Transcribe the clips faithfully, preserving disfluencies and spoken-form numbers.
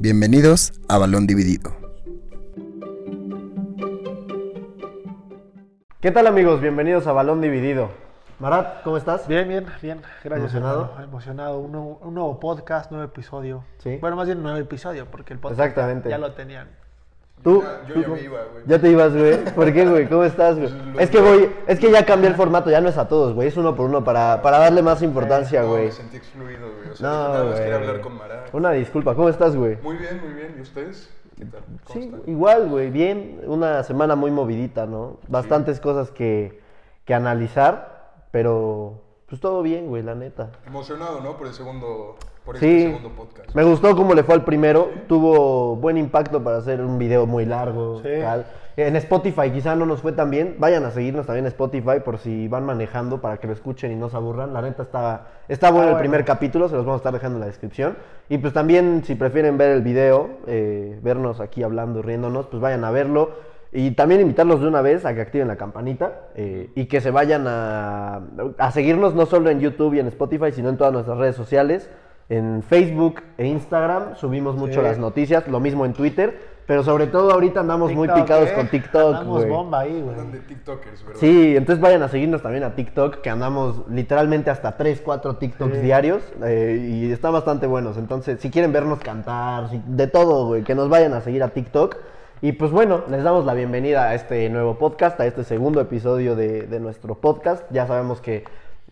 Bienvenidos a Balón Dividido. ¿Qué tal, amigos? Bienvenidos a Balón Dividido. Marat, ¿cómo estás? Bien, bien, bien. Gracias. ¿Emocionado? Hermano. Emocionado. Un nuevo, un nuevo podcast, nuevo episodio. ¿Sí? Bueno, más bien un nuevo episodio, porque el podcast exactamente. Ya lo tenían. ¿Tú? Yo, yo ¿tú? Ya me iba, güey. ¿Ya te ibas, güey? ¿Por qué, güey? ¿Cómo estás, güey? Es que, güey, es que ya cambié el formato, ya no es a todos, güey. Es uno por uno para, para darle más importancia, güey. No, me sentí excluido, güey. O sea, no, nada más quería hablar con Mara. Una disculpa, ¿cómo estás, güey? Muy bien, muy bien. ¿Y ustedes? ¿Qué tal? ¿Cómo sí, están? Igual, güey. Bien, una semana muy movidita, ¿no? Bastantes sí. cosas que, que analizar, pero pues todo bien, güey, la neta. Emocionado, ¿no? Por el segundo... Por este sí, segundo podcast. Me gustó cómo le fue al primero, sí. Tuvo buen impacto para hacer un video muy largo. Sí. En Spotify quizá no nos fue tan bien, vayan a seguirnos también en Spotify por si van manejando para que lo escuchen y no se aburran. La neta está, está bueno ah, el bueno. primer capítulo, se los vamos a estar dejando en la descripción. Y pues también si prefieren ver el video, eh, vernos aquí hablando, riéndonos, pues vayan a verlo. Y también invitarlos de una vez a que activen la campanita eh, y que se vayan a, a seguirnos no solo en YouTube y en Spotify, sino en todas nuestras redes sociales. En Facebook e Instagram subimos mucho sí. las noticias, lo mismo en Twitter, pero sobre todo ahorita andamos TikTok, muy picados eh. con TikTok, andamos wey. bomba ahí, güey. Andan de TikTokers, ¿verdad? Sí, entonces vayan a seguirnos también a TikTok, que andamos literalmente hasta tres, cuatro TikToks sí. diarios eh, y están bastante buenos. Entonces, si quieren vernos cantar, si, de todo, güey, que nos vayan a seguir a TikTok. Y pues bueno, les damos la bienvenida a este nuevo podcast, a este segundo episodio de, de nuestro podcast. Ya sabemos que...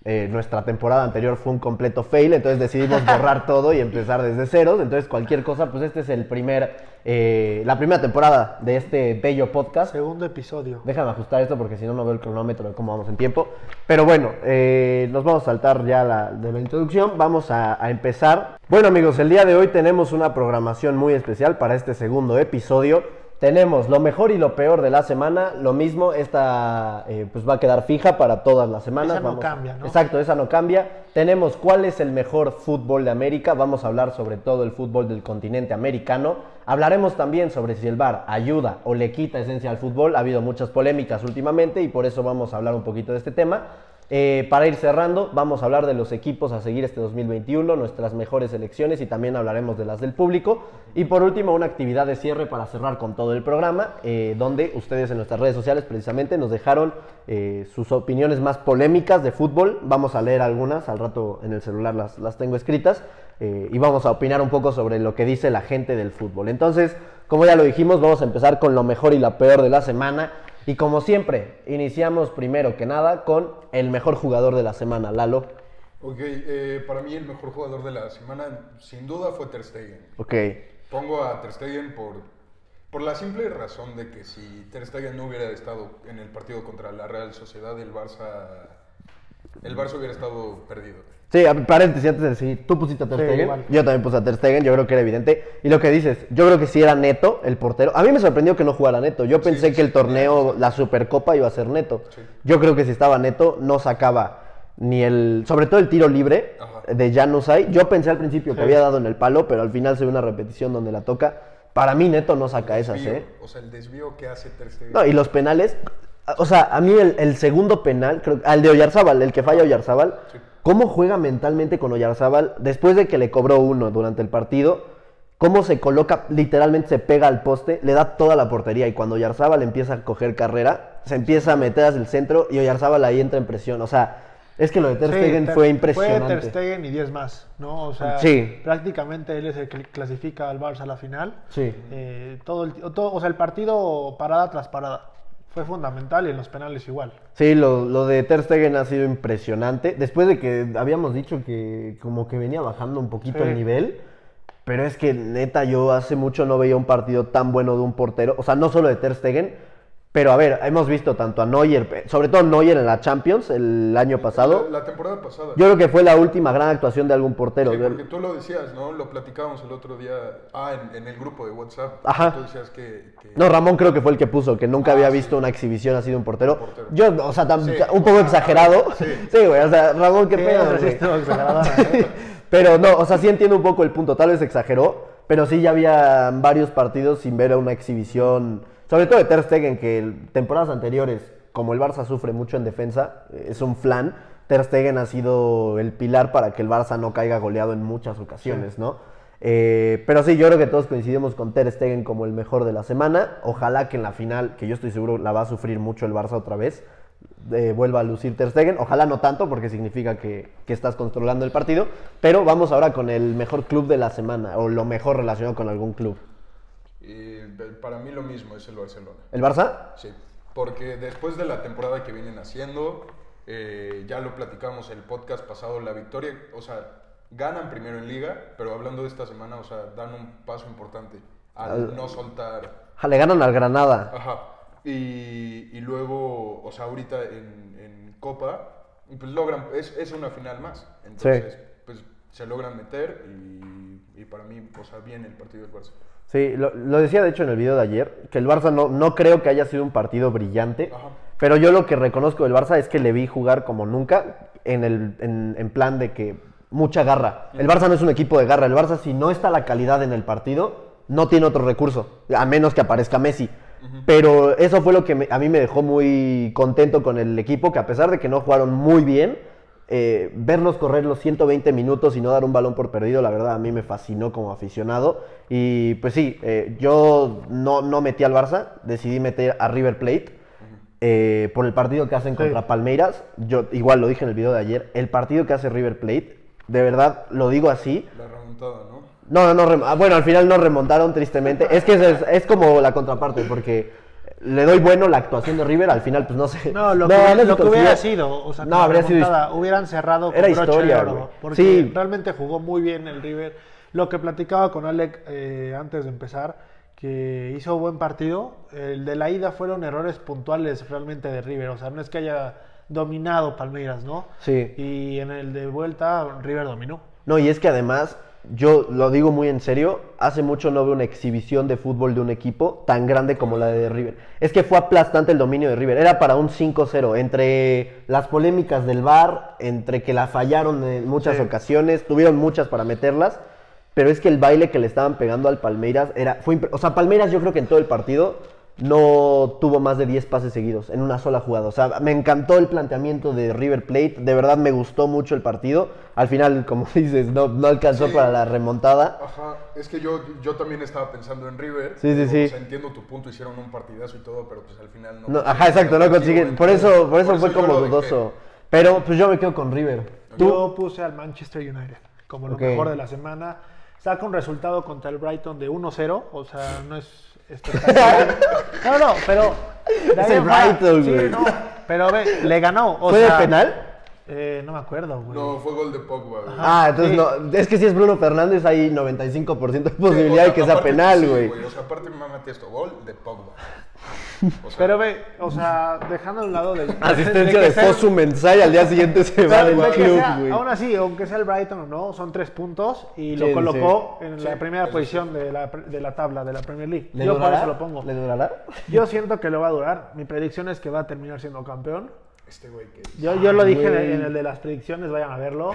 Eh, nuestra temporada anterior fue un completo fail, entonces decidimos borrar todo y empezar desde ceros. Entonces cualquier cosa, pues este es el primer, eh, la primera temporada de este bello podcast. Segundo episodio. Déjame ajustar esto porque si no, no veo el cronómetro de cómo vamos en tiempo. Pero bueno, eh, nos vamos a saltar ya la, de la introducción, vamos a, a empezar. Bueno amigos, el día de hoy tenemos una programación muy especial para este segundo episodio. Tenemos lo mejor y lo peor de la semana, lo mismo, esta eh, pues va a quedar fija para todas las semanas. Esa no vamos, cambia, ¿no? Exacto, esa no cambia. Tenemos cuál es el mejor fútbol de América, vamos a hablar sobre todo el fútbol del continente americano. Hablaremos también sobre si el V A R ayuda o le quita esencia al fútbol, ha habido muchas polémicas últimamente y por eso vamos a hablar un poquito de este tema. Eh, para ir cerrando, vamos a hablar de los equipos a seguir este dos mil veintiuno, nuestras mejores elecciones y también hablaremos de las del público. Y por último, una actividad de cierre para cerrar con todo el programa, eh, donde ustedes en nuestras redes sociales precisamente nos dejaron eh, sus opiniones más polémicas de fútbol. Vamos a leer algunas, al rato en el celular las, las tengo escritas eh, y vamos a opinar un poco sobre lo que dice la gente del fútbol. Entonces, como ya lo dijimos, vamos a empezar con lo mejor y lo peor de la semana. Y como siempre, iniciamos primero que nada con el mejor jugador de la semana, Lalo. Ok, eh, para mí el mejor jugador de la semana sin duda fue Ter Stegen. Ok. Pongo a Ter Stegen por, por la simple razón de que si Ter Stegen no hubiera estado en el partido contra la Real Sociedad, el Barça, el Barça hubiera estado perdido. Sí, paréntesis, antes de decir, tú pusiste a Ter Stegen, sí, yo también puse a Ter Stegen, yo creo que era evidente. Y lo que dices, yo creo que sí era Neto, el portero. A mí me sorprendió que no jugara Neto, yo pensé sí, que sí, el torneo, sí. la Supercopa iba a ser Neto. Sí. Yo creo que si estaba Neto, no sacaba ni el, sobre todo el tiro libre Ajá. de Januzaj. Yo pensé al principio sí. que había dado en el palo, pero al final se ve una repetición donde la toca. Para mí Neto no saca desvío, esas, ¿eh? O sea, el desvío que hace Ter Stegen. No, y los penales, o sea, a mí el, el segundo penal, creo, al de Oyarzabal, el que falla Oyarzabal... Sí. ¿Cómo juega mentalmente con Oyarzabal después de que le cobró uno durante el partido? ¿Cómo se coloca? Literalmente se pega al poste, le da toda la portería y cuando Oyarzabal empieza a coger carrera, se empieza a meter hacia el centro y Oyarzabal ahí entra en presión. O sea, es que lo de Ter Stegen sí, ter, fue impresionante. Fue Ter Stegen y diez más, ¿no? O sea, sí. prácticamente él es el que clasifica al Barça a la final. Sí. Eh, todo el, todo, o sea, el partido parada tras parada. Fue fundamental y en los penales igual. Sí, lo, lo de Ter Stegen ha sido impresionante. Después de que habíamos dicho que como que venía bajando un poquito sí. el nivel, pero es que neta yo hace mucho no veía un partido tan bueno de un portero, o sea, no solo de Ter Stegen, pero a ver, hemos visto tanto a Neuer, sobre todo Neuer en la Champions el año pasado. La, la temporada pasada. Yo creo que fue la última gran actuación de algún portero. Sí, porque tú lo decías, ¿no? Lo platicábamos el otro día, ah, en, en el grupo de WhatsApp. Ajá. Tú decías que... que... No, Ramón creo que fue el que puso, que nunca ah, había sí. visto una exhibición así de un portero. portero. Yo, o sea, tam, sí, un poco ah, exagerado. Sí. sí, güey, o sea, Ramón, qué sí, pedo, güey. Exagerado, ¿eh? Pero no, o sea, sí entiendo un poco el punto, tal vez exageró, pero sí ya había varios partidos sin ver una exhibición... Sobre todo de Ter Stegen, que temporadas anteriores, como el Barça sufre mucho en defensa, es un flan, Ter Stegen ha sido el pilar para que el Barça no caiga goleado en muchas ocasiones, sí. ¿no? Eh, pero sí, yo creo que todos coincidimos con Ter Stegen como el mejor de la semana. Ojalá que en la final, que yo estoy seguro la va a sufrir mucho el Barça otra vez, eh, vuelva a lucir Ter Stegen. Ojalá no tanto, porque significa que, que estás controlando el partido. Pero vamos ahora con el mejor club de la semana, o lo mejor relacionado con algún club. Y para mí lo mismo es el Barcelona. ¿El Barça? Sí, porque después de la temporada que vienen haciendo, eh, ya lo platicamos el podcast pasado, la victoria, o sea, ganan primero en Liga, pero hablando de esta semana, o sea, dan un paso importante al, al no soltar. Le ganan al Granada. Ajá. Y, y luego, o sea, ahorita en, en Copa, pues logran, es, es una final más. Entonces, sí, pues se logran meter y, y para mí, o sea, bien el partido del Barça. Sí, lo, lo decía de hecho en el video de ayer, que el Barça no, no creo que haya sido un partido brillante. Ajá. Pero yo lo que reconozco del Barça es que le vi jugar como nunca, en, el, en, en plan de que mucha garra. El Barça no es un equipo de garra. El Barça, si no está la calidad en el partido, no tiene otro recurso, a menos que aparezca Messi. Uh-huh. Pero eso fue lo que me, a mí me dejó muy contento con el equipo, que a pesar de que no jugaron muy bien, eh, verlos correr los ciento veinte minutos y no dar un balón por perdido, la verdad a mí me fascinó como aficionado. Y pues sí, eh, yo no, no metí al Barça, decidí meter a River Plate. Eh, por el partido que hacen contra sí. Palmeiras. Yo igual lo dije en el video de ayer, el partido que hace River Plate, de verdad, lo digo así. La remontada, ¿no? No, no, no. Bueno, al final no remontaron, tristemente. Es que es, es como la contraparte, porque le doy bueno la actuación de River, al final, pues no sé. No, lo, no, que, no lo que hubiera sido. O sea, no, habría remontada, sido. Hubieran cerrado con era broche historia, de oro, porque sí, realmente jugó muy bien el River. Lo que platicaba con Alec eh, antes de empezar, que hizo buen partido. El de la ida fueron errores puntuales realmente de River. O sea, no es que haya dominado Palmeiras, ¿no? Sí. Y en el de vuelta, River dominó. No, y es que además, yo lo digo muy en serio, hace mucho no veo una exhibición de fútbol de un equipo tan grande como la de River. Es que fue aplastante el dominio de River. Era para un cinco cero, entre las polémicas del V A R, entre que la fallaron en muchas sí. ocasiones, tuvieron muchas para meterlas, pero es que el baile que le estaban pegando al Palmeiras era... Fue impre- o sea, Palmeiras yo creo que en todo el partido no tuvo más de diez pases seguidos en una sola jugada. O sea, me encantó el planteamiento de River Plate. De verdad me gustó mucho el partido. Al final, como dices, no, no alcanzó sí. para la remontada. Ajá, es que yo, yo también estaba pensando en River. Sí, sí, sí. O sea, entiendo tu punto, hicieron un partidazo y todo, pero pues al final no. no ajá, exacto, no consiguen. Por eso, por eso, por eso fue como dudoso. Pero pues yo me quedo con River. ¿Tú? Yo puse al Manchester United como lo okay. mejor de la semana. Saca un resultado contra el Brighton de uno cero. O sea, no es... No, no, pero es el Brighton, sí, no, pero ve, le ganó. O ¿Fue sea, de penal? Eh, no me acuerdo, güey. No, fue gol de Pogba, güey. Ah, entonces sí. no, es que si es Bruno Fernández hay noventa y cinco por ciento de posibilidad sí, o sea, de que sea penal, sí, güey. O sea, aparte me metí esto, gol de Pogba. O sea, pero ve, o sea, dejando a un lado del... Asistencia de Fosu Mensah y al día siguiente se va del club, güey. Aún así, aunque sea el Brighton o no, son tres puntos y lo sí, colocó sí. en la sí, primera posición sí. de, la, de la tabla de la Premier League. ¿Le Yo durará? Por eso lo pongo. ¿Le durará? Yo siento que lo va a durar. Mi predicción es que va a terminar siendo campeón. Este güey que es... Yo, yo lo dije en el, en el de las predicciones, vayan a verlo.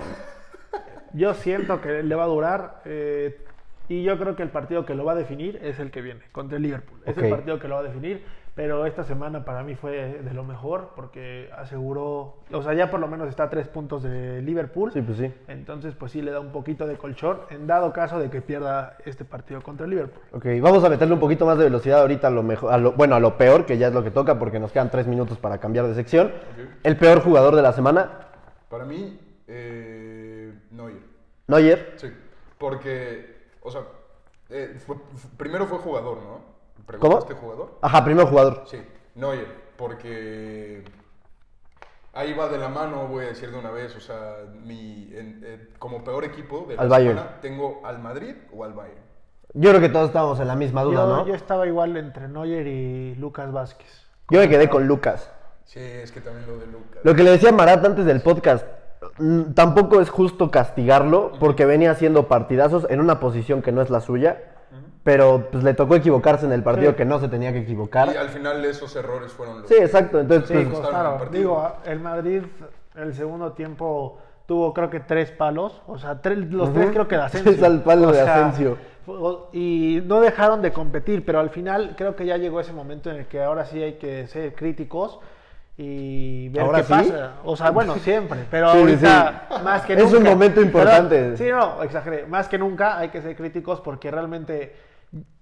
Yo siento que le va a durar... Eh, Y yo creo que el partido que lo va a definir es el que viene, contra el Liverpool. Okay. Es el partido que lo va a definir, pero esta semana para mí fue de lo mejor, porque aseguró... O sea, ya por lo menos está a tres puntos de Liverpool. Sí, pues sí. Entonces, pues sí, le da un poquito de colchón, en dado caso de que pierda este partido contra el Liverpool. Ok, vamos a meterle un poquito más de velocidad ahorita a lo mejor, a lo, bueno, a lo peor, que ya es lo que toca, porque nos quedan tres minutos para cambiar de sección. Okay. ¿El peor jugador de la semana? Para mí, eh, Neuer. ¿Neuer? Sí, porque... O sea, eh, fue, primero fue jugador, ¿no? ¿Preguntaste ¿Cómo? jugador? Ajá, primero jugador. Sí, Neuer, porque ahí va de la mano, voy a decir de una vez, o sea, mi en, eh, como peor equipo de la semana tengo al Madrid o al Bayern. Yo creo que todos estábamos en la misma duda, yo, ¿no? Yo estaba igual entre Neuer y Lucas Vázquez. Yo me quedé con Lucas. Sí, es que también lo de Lucas. Lo que le decía Marat antes del podcast, tampoco es justo castigarlo porque venía haciendo partidazos en una posición que no es la suya, pero pues le tocó equivocarse en el partido sí. que no se tenía que equivocar. Y al final esos errores fueron los Sí, exacto. Entonces, sí, pues, costaron, el digo, el Madrid el segundo tiempo tuvo creo que tres palos, o sea, tres, los uh-huh. tres creo que de Asensio. Es al palo o de Asensio. Sea, y no dejaron de competir, pero al final creo que ya llegó ese momento en el que ahora sí hay que ser críticos y ver ahora qué sí pasa. O sea, bueno, siempre, pero sí, ahorita sí, más que nunca. Es un momento importante. Pero, sí, no, exageré. Más que nunca hay que ser críticos porque realmente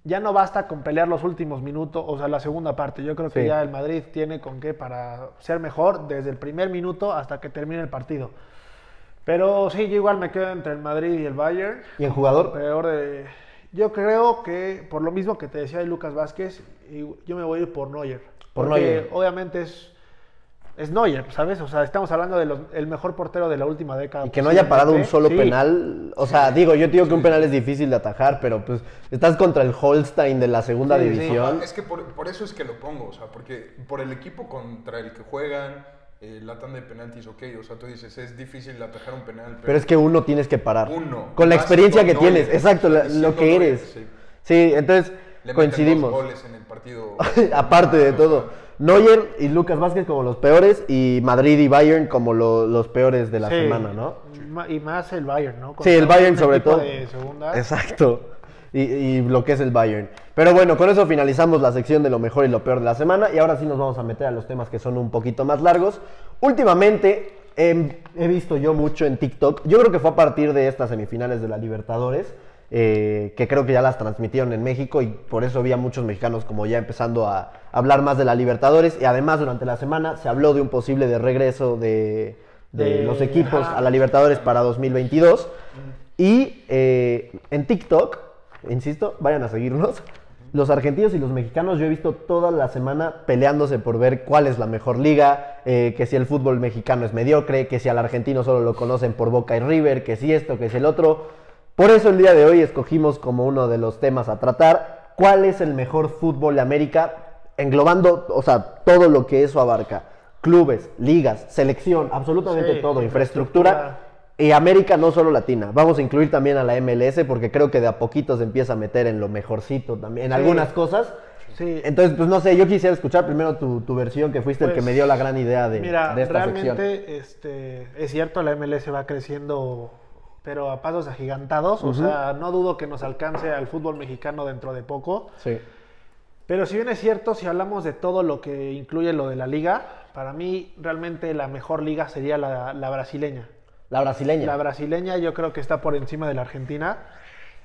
ya no basta con pelear los últimos minutos, o sea, la segunda parte. Yo creo que sí, ya el Madrid tiene con qué para ser mejor desde el primer minuto hasta que termine el partido. Pero sí, yo igual me quedo entre el Madrid y el Bayern. ¿Y el jugador? Peor de... Yo creo que, por lo mismo que te decía de Lucas Vázquez, yo me voy a ir por Neuer. Por porque Neuer. Obviamente es, es Neuer, ¿sabes? O sea, estamos hablando del de mejor portero de la última década. Y que no haya parado un solo sí penal. O sea, digo, yo digo que un penal es difícil de atajar, pero pues estás contra el Holstein de la segunda sí, división. Sí. Es que por, por eso es que lo pongo, o sea, porque por el equipo contra el que juegan... Eh, la tanda de penaltis, ok, o sea, tú dices, es difícil atajar un penal. Pero, pero es que uno tienes que parar. Uno. Con la experiencia que tienes, eres, exacto, la, lo que eres. eres sí. sí, entonces le coincidimos. Dos goles en el partido. Aparte de todo, Neuer y Lucas Vázquez como los peores y Madrid y Bayern como lo, los peores de la sí. semana, ¿no? Y más el Bayern, ¿no? Con sí, el Bayern sobre todo. De segunda. Exacto. Y, y lo que es el Bayern. Pero bueno, con eso finalizamos la sección de lo mejor y lo peor de la semana. Y ahora sí nos vamos a meter a los temas que son un poquito más largos. Últimamente eh, he visto yo mucho en TikTok. Yo creo que fue a partir de estas semifinales de la Libertadores, eh, que creo que ya las transmitieron en México. Y por eso vi a muchos mexicanos como ya empezando a hablar más de la Libertadores. Y además durante la semana se habló de un posible de regreso de, de, de... los equipos a la Libertadores para dos mil veintidós. Y eh, en TikTok... Insisto, vayan a seguirnos. Los argentinos y los mexicanos, yo he visto toda la semana peleándose por ver cuál es la mejor liga, eh, que si el fútbol mexicano es mediocre, que si al argentino solo lo conocen por Boca y River, que si esto, que si el otro. Por eso el día de hoy escogimos como uno de los temas a tratar, ¿cuál es el mejor fútbol de América? Englobando, o sea, todo lo que eso abarca. Clubes, ligas, selección, absolutamente sí, todo, infraestructura... infraestructura. Y América no solo latina, vamos a incluir también a la M L S porque creo que de a poquito se empieza a meter en lo mejorcito también, en sí. algunas cosas. Sí. Entonces, pues no sé, yo quisiera escuchar primero tu, tu versión, que fuiste pues, el que me dio la gran idea de, mira, de esta sección. Mira, realmente este, es cierto, la M L S va creciendo, pero a pasos agigantados. Uh-huh. O sea, no dudo que nos alcance al fútbol mexicano dentro de poco. Sí. Pero si bien es cierto, si hablamos de todo lo que incluye lo de la liga, para mí realmente la mejor liga sería la, la brasileña. La brasileña. La brasileña yo creo que está por encima de la argentina.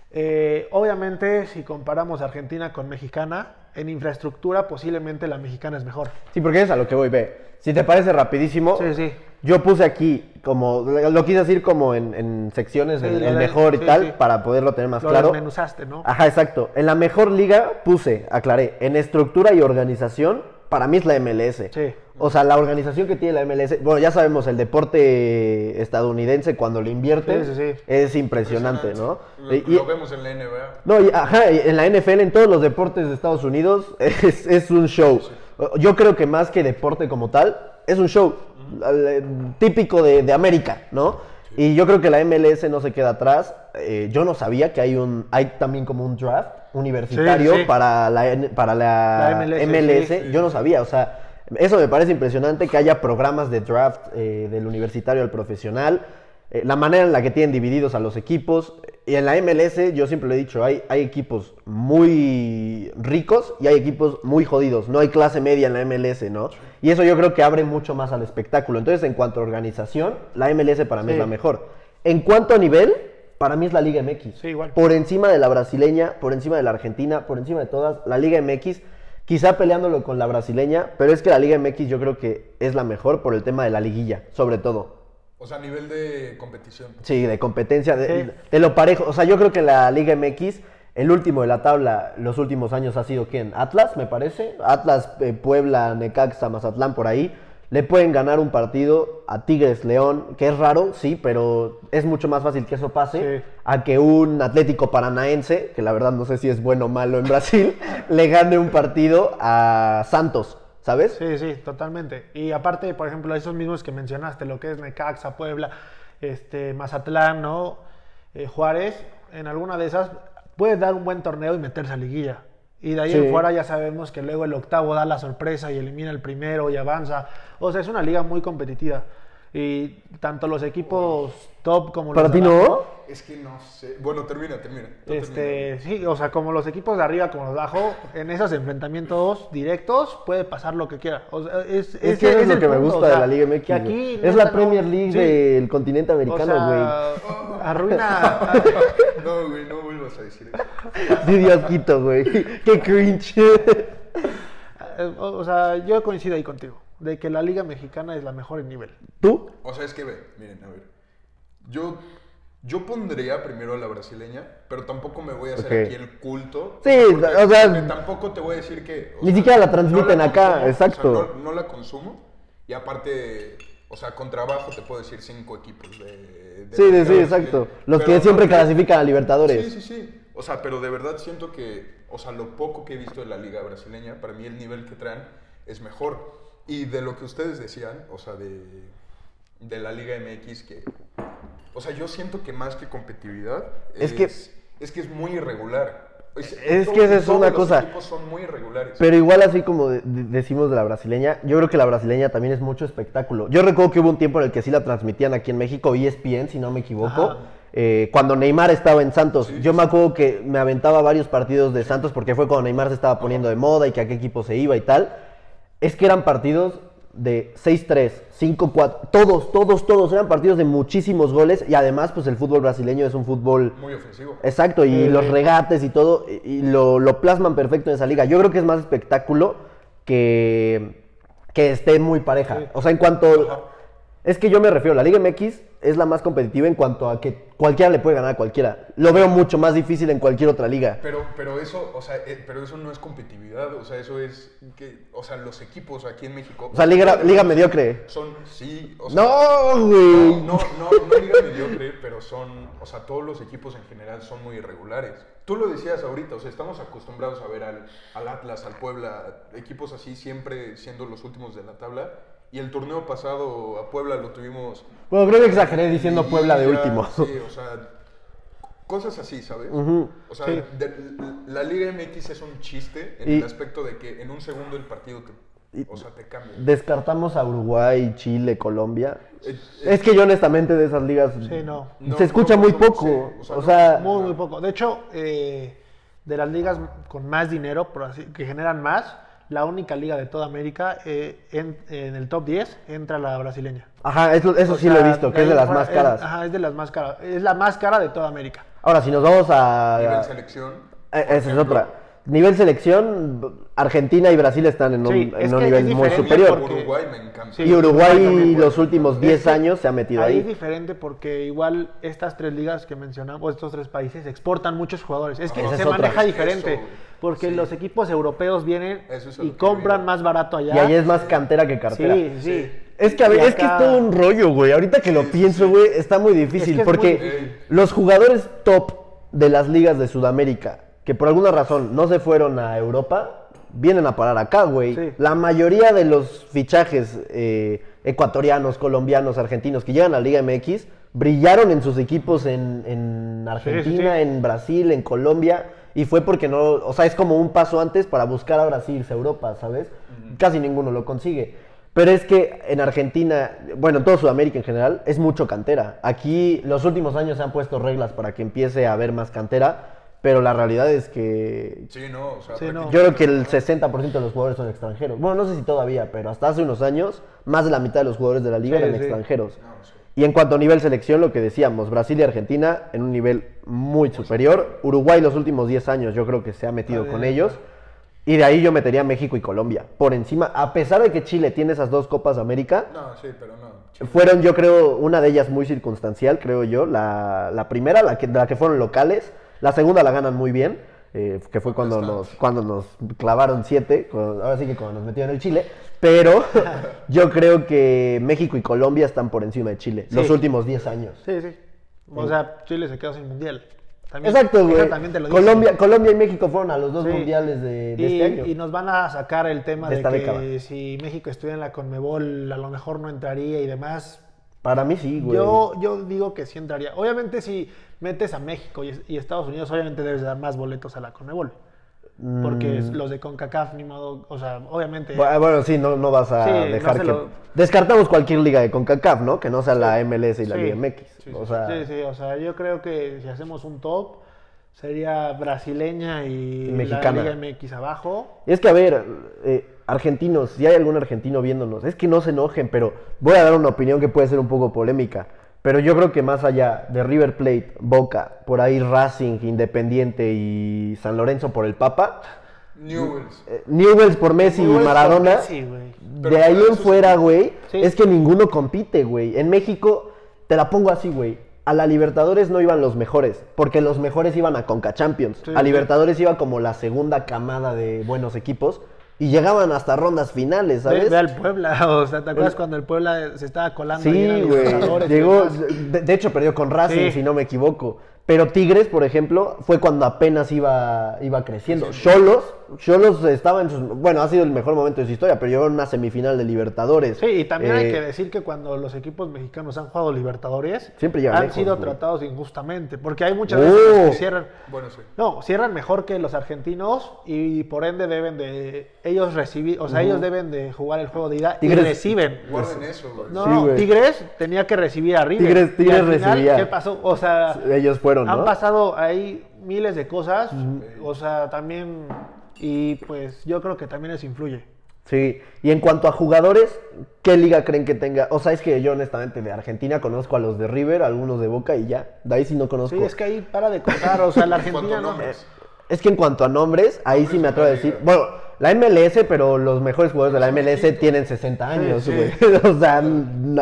Eh, obviamente, si comparamos argentina con mexicana, en infraestructura posiblemente la mexicana es mejor. Sí, porque es a lo que voy, ve. Si te parece rapidísimo, sí, sí. yo puse aquí, como lo quise decir como en, en secciones, sí, el, el mejor y sí, tal, sí. para poderlo tener más lo claro. Lo desmenuzaste, ¿no? Ajá, exacto. En la mejor liga puse, aclaré, en estructura y organización, para mí es la M L S. Sí. O sea, la organización que tiene la M L S... Bueno, ya sabemos, el deporte estadounidense cuando lo invierte sí, sí, sí. es impresionante, ¿no? Lo, y, lo vemos en la N B A. No, y, ajá, en la N F L, en todos los deportes de Estados Unidos, es, es un show. Sí. Yo creo que más que deporte como tal, es un show uh-huh. típico de, de América, ¿no? Sí. Y yo creo que la M L S no se queda atrás. Eh, yo no sabía que hay un hay también como un draft universitario sí, sí. para la, para la, la M L S. M L S. Sí, sí. Yo no sabía, o sea... Eso me parece impresionante, que haya programas de draft eh, del universitario al profesional, eh, la manera en la que tienen divididos a los equipos. Y en la M L S, yo siempre lo he dicho, hay, hay equipos muy ricos y hay equipos muy jodidos. No hay clase media en la M L S, ¿no? Sí. Y eso yo creo que abre mucho más al espectáculo. Entonces, en cuanto a organización, la M L S para mí sí. es la mejor. En cuanto a nivel, para mí es la Liga M X. Sí, igual. Por encima de la brasileña, por encima de la argentina, por encima de todas, la Liga M X... Quizá peleándolo con la brasileña, pero es que la Liga M X yo creo que es la mejor por el tema de la liguilla, sobre todo. O sea, a nivel de competición. Sí, de competencia, de, sí. de lo parejo. O sea, yo creo que la Liga M X, el último de la tabla, los últimos años ha sido ¿quién? Atlas, me parece. Atlas, eh, Puebla, Necaxa, Mazatlán, por ahí. Le pueden ganar un partido a Tigres, León, que es raro, sí, pero es mucho más fácil que eso pase, sí. a que un Atlético Paranaense, que la verdad no sé si es bueno o malo en Brasil, le gane un partido a Santos, ¿sabes? Sí, sí, totalmente. Y aparte, por ejemplo, esos mismos que mencionaste, lo que es Necaxa, Puebla, este, Mazatlán, ¿no? Eh, Juárez, en alguna de esas puede dar un buen torneo y meterse a liguilla. Y de ahí sí. en fuera ya sabemos que luego el octavo da la sorpresa y elimina el primero y avanza. O sea, es una liga muy competitiva. Y tanto los equipos top como los... ¿Para ti no? es que no sé. Bueno, termina, termina. Este, termina. Sí, o sea, como los equipos de arriba, como los de abajo, en esos enfrentamientos directos puede pasar lo que quiera. O sea, es, es, es que es, es lo que punto, me gusta, o sea, de la Liga M X. Aquí es la Premier League, sí, del continente americano, güey. O sea, oh, arruina. No, güey, no vuelvas a decir eso. Sí, Dios quito, güey. Qué cringe. O, o sea, yo coincido ahí contigo, de que la Liga Mexicana es la mejor en nivel. ¿Tú? O sea, es que ve, miren, a ver, yo, yo pondría primero a la brasileña, pero tampoco me voy a hacer, okay, aquí el culto. Sí, o sea, tampoco te voy a decir que... Ni siquiera la transmiten no la acá, consumo, exacto. O sea, no, no la consumo, y aparte, o sea, con trabajo te puedo decir cinco equipos de... de sí, de, sí, de, exacto. Los que siempre no, clasifican a Libertadores. Sí, sí, sí. O sea, pero de verdad siento que, o sea, lo poco que he visto de la Liga Brasileña, para mí el nivel que traen es mejor. Y de lo que ustedes decían, o sea, de, de la Liga M X, que, o sea, yo siento que más que competitividad, es, es, que, es que es muy irregular. Es, es todo, que esa es una cosa. Los equipos son muy irregulares. Pero igual, así como de, de, decimos de la brasileña, yo creo que la brasileña también es mucho espectáculo. Yo recuerdo que hubo un tiempo en el que sí la transmitían aquí en México, E S P N, si no me equivoco. Ajá. Eh, cuando Neymar estaba en Santos, sí, yo me acuerdo que me aventaba varios partidos de Santos porque fue cuando Neymar se estaba poniendo de moda y que a qué equipo se iba y tal. Es que eran partidos de seis tres, cinco cuatro, todos, todos, todos, eran partidos de muchísimos goles, y además pues el fútbol brasileño es un fútbol... muy ofensivo. Exacto, y eh, los regates y todo, y, y lo, lo plasman perfecto en esa liga. Yo creo que es más espectáculo que, que esté muy pareja. Sí. O sea, en cuanto... Ajá. Es que yo me refiero, la Liga M X es la más competitiva en cuanto a que cualquiera le puede ganar a cualquiera. Lo veo mucho más difícil en cualquier otra liga. Pero, pero eso, o sea, eh, pero eso no es competitividad, o sea, eso es que, o sea, los equipos aquí en México. O sea, liga, liga mediocre. Son, sí, o sea. No, güey. No, no, no, no liga mediocre, pero son, o sea, todos los equipos en general son muy irregulares. Tú lo decías ahorita, o sea, estamos acostumbrados a ver al, al Atlas, al Puebla, equipos así siempre siendo los últimos de la tabla. Y el torneo pasado a Puebla lo tuvimos... Bueno, creo que exageré diciendo y, Puebla de ya, último. Sí, o sea, cosas así, ¿sabes? Uh-huh. O sea, sí, de, la Liga M X es un chiste en y, el aspecto de que en un segundo el partido te, o sea, te cambia. Descartamos a Uruguay, Chile, Colombia. Eh, eh, es que yo honestamente de esas ligas... Sí, no. Se no, escucha no, muy no, poco. Sí, o sea, o sea no, muy, no. muy poco. De hecho, eh, de las ligas con más dinero, por así, que generan más... La única liga de toda América, eh, en, en el top diez entra la brasileña. Ajá, eso, eso sí sea, lo he visto, que es de las más caras. Es, ajá, es de las más caras. Es la más cara de toda América. Ahora, si nos vamos a... Nivel selección. A, esa ejemplo. es otra. Nivel selección, Argentina y Brasil están en un, sí, en un nivel muy superior. Porque... Uruguay me encanta. Sí, y Uruguay, Uruguay los últimos diez años se ha metido ahí. Ahí es diferente porque igual estas tres ligas que mencionamos, estos tres países, exportan muchos jugadores. Es que ah, se maneja es diferente. Eso, porque sí, los equipos europeos vienen es y compran más barato allá. Y ahí es más cantera que cartera. Sí, sí, sí. Es que, a ver, acá... es que es todo un rollo, güey. Ahorita que lo sí, pienso, güey, sí. está muy difícil. Es que porque muy difícil. Los jugadores top de las ligas de Sudamérica... que por alguna razón no se fueron a Europa, vienen a parar acá, güey. Sí. La mayoría de los fichajes eh, ecuatorianos, colombianos, argentinos que llegan a la Liga M X, brillaron en sus equipos en, en Argentina, sí, sí, en Brasil, en Colombia, y fue porque no... O sea, es como un paso antes para buscar ahora sí irse a Europa, ¿sabes? Uh-huh. Casi ninguno lo consigue. Pero es que en Argentina, bueno, en toda Sudamérica en general, es mucho cantera. Aquí los últimos años se han puesto reglas para que empiece a haber más cantera, pero la realidad es que... Sí, no, o sea, sí, no. Yo creo que el sesenta por ciento de los jugadores son extranjeros. Bueno, no sé si todavía, pero hasta hace unos años, más de la mitad de los jugadores de la liga sí, eran sí. extranjeros. No, sí. Y en cuanto a nivel selección, lo que decíamos, Brasil y Argentina en un nivel muy sí, superior. Sí. Uruguay los últimos diez años yo creo que se ha metido sí, con sí, ellos. Y de ahí yo metería México y Colombia. Por encima, a pesar de que Chile tiene esas dos Copas América... No, sí, pero no. Chile. Fueron, yo creo, una de ellas muy circunstancial, creo yo. La, la primera, la que, la que fueron locales... La segunda la ganan muy bien, eh, que fue cuando nos, cuando nos clavaron siete, con, ahora sí que cuando nos metieron el Chile, pero yo creo que México y Colombia están por encima de Chile, sí, los últimos diez años. Sí, sí. O sí. sea, Chile se quedó sin mundial. También, exacto, güey. Colombia, Colombia y México fueron a los dos sí. mundiales de, de y, este año. Y nos van a sacar el tema de, de que década. Si México estuviera en la Conmebol, a lo mejor no entraría y demás. Para mí sí, güey. Yo, yo digo que sí entraría. Obviamente si metes a México y, y Estados Unidos, obviamente debes dar más boletos a la Conmebol. Porque mm. los de CONCACAF, ni modo, o sea, obviamente... Bueno, sí, no, no vas a sí, dejar no que... Lo... Descartamos cualquier liga de CONCACAF, ¿no? Que no sea la M L S y sí, la Liga M X. Sí, o sea... sí, sí, o sea, yo creo que si hacemos un top, sería brasileña y mexicana. La Liga M X abajo. Es que, a ver, eh, argentinos, si hay algún argentino viéndonos, es que no se enojen, pero voy a dar una opinión que puede ser un poco polémica. Pero yo creo que más allá de River Plate, Boca, por ahí Racing, Independiente y San Lorenzo por el Papa. Newell's. Eh, Newell's por Messi Newell's y Maradona. Messi, de ahí en fuera, güey, sí. es que ninguno compite, güey. En México, te la pongo así, güey. A la Libertadores no iban los mejores, porque los mejores iban a Conca Champions. Sí, a Libertadores sí. iba como la segunda camada de buenos equipos. Y llegaban hasta rondas finales, ¿sabes? Ve, ve al Puebla, o sea, ¿te acuerdas el... cuando el Puebla se estaba colando? Sí, güey, llegó, de, de hecho perdió con Racing, sí. si no me equivoco. Pero Tigres, por ejemplo, fue cuando apenas iba, iba creciendo. Xolos, Xolos estaba en sus... Bueno, ha sido el mejor momento de su historia, pero llegó a una semifinal de Libertadores. Sí, y también eh, hay que decir que cuando los equipos mexicanos han jugado Libertadores, siempre llegan han lejos, sido güey. tratados injustamente, porque hay muchas veces oh. que cierran... Bueno, sí. No, cierran mejor que los argentinos y por ende deben de... Ellos recibir, o sea, uh-huh. ellos deben de jugar el juego de ida Tigres, y reciben. Guarden eso, güey. No, sí, güey. Tigres tenía que recibir arriba. Tigres, Tigres y al final, recibía. ¿Qué pasó? O sea... Ellos fueron Han ¿no? pasado ahí miles de cosas, mm. o sea, también, y pues yo creo que también eso influye. Sí, y en cuanto a jugadores, ¿qué liga creen que tenga? O sea, es que yo honestamente de Argentina conozco a los de River, a algunos de Boca y ya, de ahí sí no conozco. Sí, es que ahí para de contar, o sea, la Argentina no... Es, es que en cuanto a nombres, ahí nombres sí me atrevo a decir, bueno, la M L S, pero los mejores jugadores de la M L S tienen sesenta años, sí, sí. güey, o sea,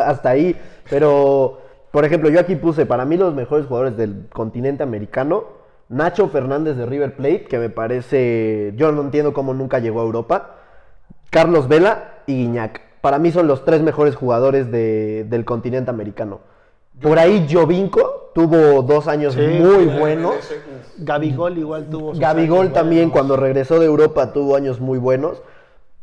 hasta ahí, pero... Por ejemplo, yo aquí puse, para mí los mejores jugadores del continente americano, Nacho Fernández de River Plate, que me parece, yo no entiendo cómo nunca llegó a Europa, Carlos Vela y Guiñac. Para mí son los tres mejores jugadores de, del continente americano. Por ahí Jovinko tuvo dos años sí, muy buenos. Gabigol igual tuvo. Gabigol también cuando regresó de Europa tuvo años muy buenos.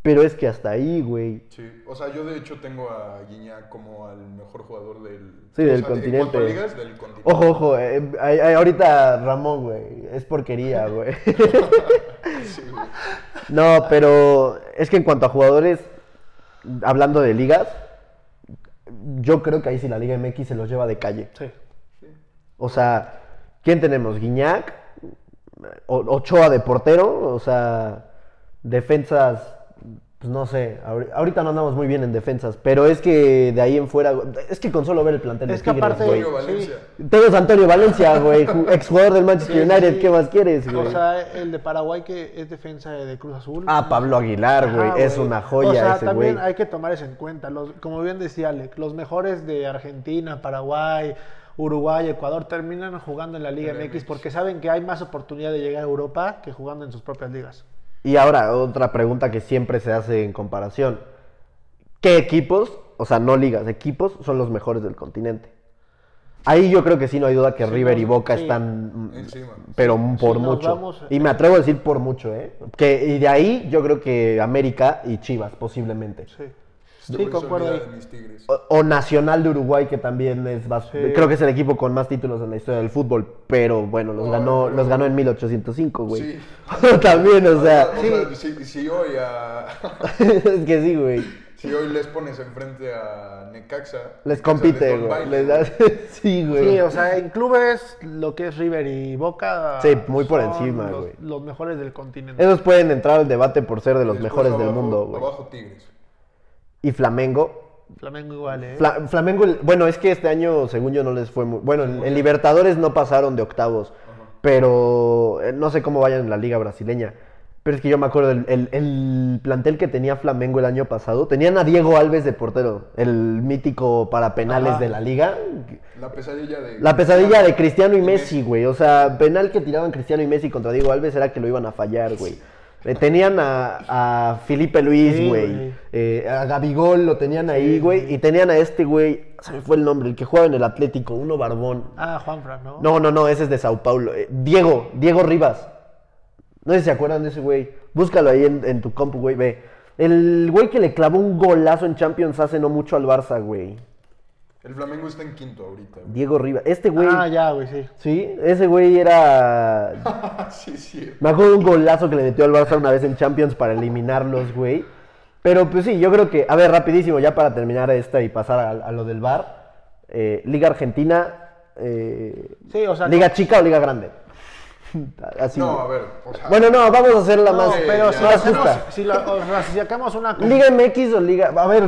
Pero es que hasta ahí, güey. Sí, o sea, yo de hecho tengo a Guiñac como al mejor jugador del... Sí, del, o sea, continente. De, ligas, del continente. Ojo, ojo, eh, eh, ahorita Ramón, güey, es porquería, güey. Sí, güey. No, pero es que en cuanto a jugadores, hablando de ligas, yo creo que ahí sí la Liga M X se los lleva de calle. Sí. sí. O sea, ¿quién tenemos? Guiñac, o- Ochoa de portero, o sea, defensas... Pues no sé, ahorita no andamos muy bien en defensas, pero es que de ahí en fuera, es que con solo ver el plantel de Tigres, güey. Es que Tigres, aparte, Antonio sí. tenemos a Antonio Valencia, güey, exjugador del Manchester sí, United, sí. ¿qué más quieres, güey? O sea, el de Paraguay que es defensa de Cruz Azul. Ah, Pablo Aguilar, güey, ah, es wey. una joya ese, güey. O sea, ese, también wey. hay que tomar eso en cuenta, los, como bien decía Alec, los mejores de Argentina, Paraguay, Uruguay, Ecuador, terminan jugando en la Liga M X porque saben que hay más oportunidad de llegar a Europa que jugando en sus propias ligas. Y ahora, otra pregunta que siempre se hace en comparación. ¿Qué equipos, o sea, no ligas, equipos son los mejores del continente? Ahí yo creo que sí, no hay duda que sí, River y Boca sí. están, Encima. pero sí, por sí, mucho. Vamos, y me atrevo a decir por mucho, ¿eh? Que, y de ahí yo creo que América y Chivas, posiblemente. Sí. Sí, concuerdo. O, o Nacional de Uruguay, que también es bas... sí. creo que es el equipo con más títulos en la historia del fútbol, pero bueno, los, oh, ganó, los ganó en mil ochocientos cinco, güey. Sí. también, o sea... O sea sí. si, si hoy a... es que sí, güey. Si hoy les pones enfrente a Necaxa... Les compite, güey. Les das... sí, güey. Sí, o sea, en clubes, lo que es River y Boca... Sí, muy por encima, güey. Los, los mejores del continente. Esos pueden entrar al debate por ser de los Después mejores abajo, del mundo, güey. Abajo Tigres. Y Flamengo. Flamengo igual, ¿eh? Fla- Flamengo, bueno, es que este año, según yo, no les fue muy... Bueno, en, en Libertadores no pasaron de octavos, uh-huh. pero no sé cómo vayan en la Liga Brasileña. Pero es que yo me acuerdo, el, el, el plantel que tenía Flamengo el año pasado, tenían a Diego Alves de portero, el mítico para penales Ajá. de la Liga. La pesadilla de... La pesadilla de Cristiano y Messi, güey. O sea, penal que tiraban Cristiano y Messi contra Diego Alves era que lo iban a fallar, güey. Tenían a, a Felipe Luis, güey, sí, eh, a Gabigol lo tenían ahí, güey, sí, y tenían a este güey, se me fue el nombre, el que jugaba en el Atlético, uno barbón. Ah, Juanfran, ¿no? No, no, no, ese es de Sao Paulo, eh, Diego, Diego Rivas, no sé si se acuerdan de ese güey, búscalo ahí en, en tu compu, güey, ve, el güey que le clavó un golazo en Champions hace no mucho al Barça, güey. El Flamengo está en quinto ahorita, güey. Diego Rivas. Este güey. Ah, ya, güey, sí. Sí, ese güey era. Sí, sí. Me acuerdo de un golazo que le metió al Barça una vez en Champions para eliminarlos, güey. Pero pues sí, yo creo que. A ver, rapidísimo, ya para terminar esta y pasar a, a lo del V A R. Eh, Liga Argentina. Eh... Sí, o sea. ¿Liga no... chica o Liga grande? Así, no, a ver. O sea, bueno, no, vamos a hacerla no, más. Pero si, más hacemos, si, la, o sea, si sacamos una. Liga M X o Liga. A ver,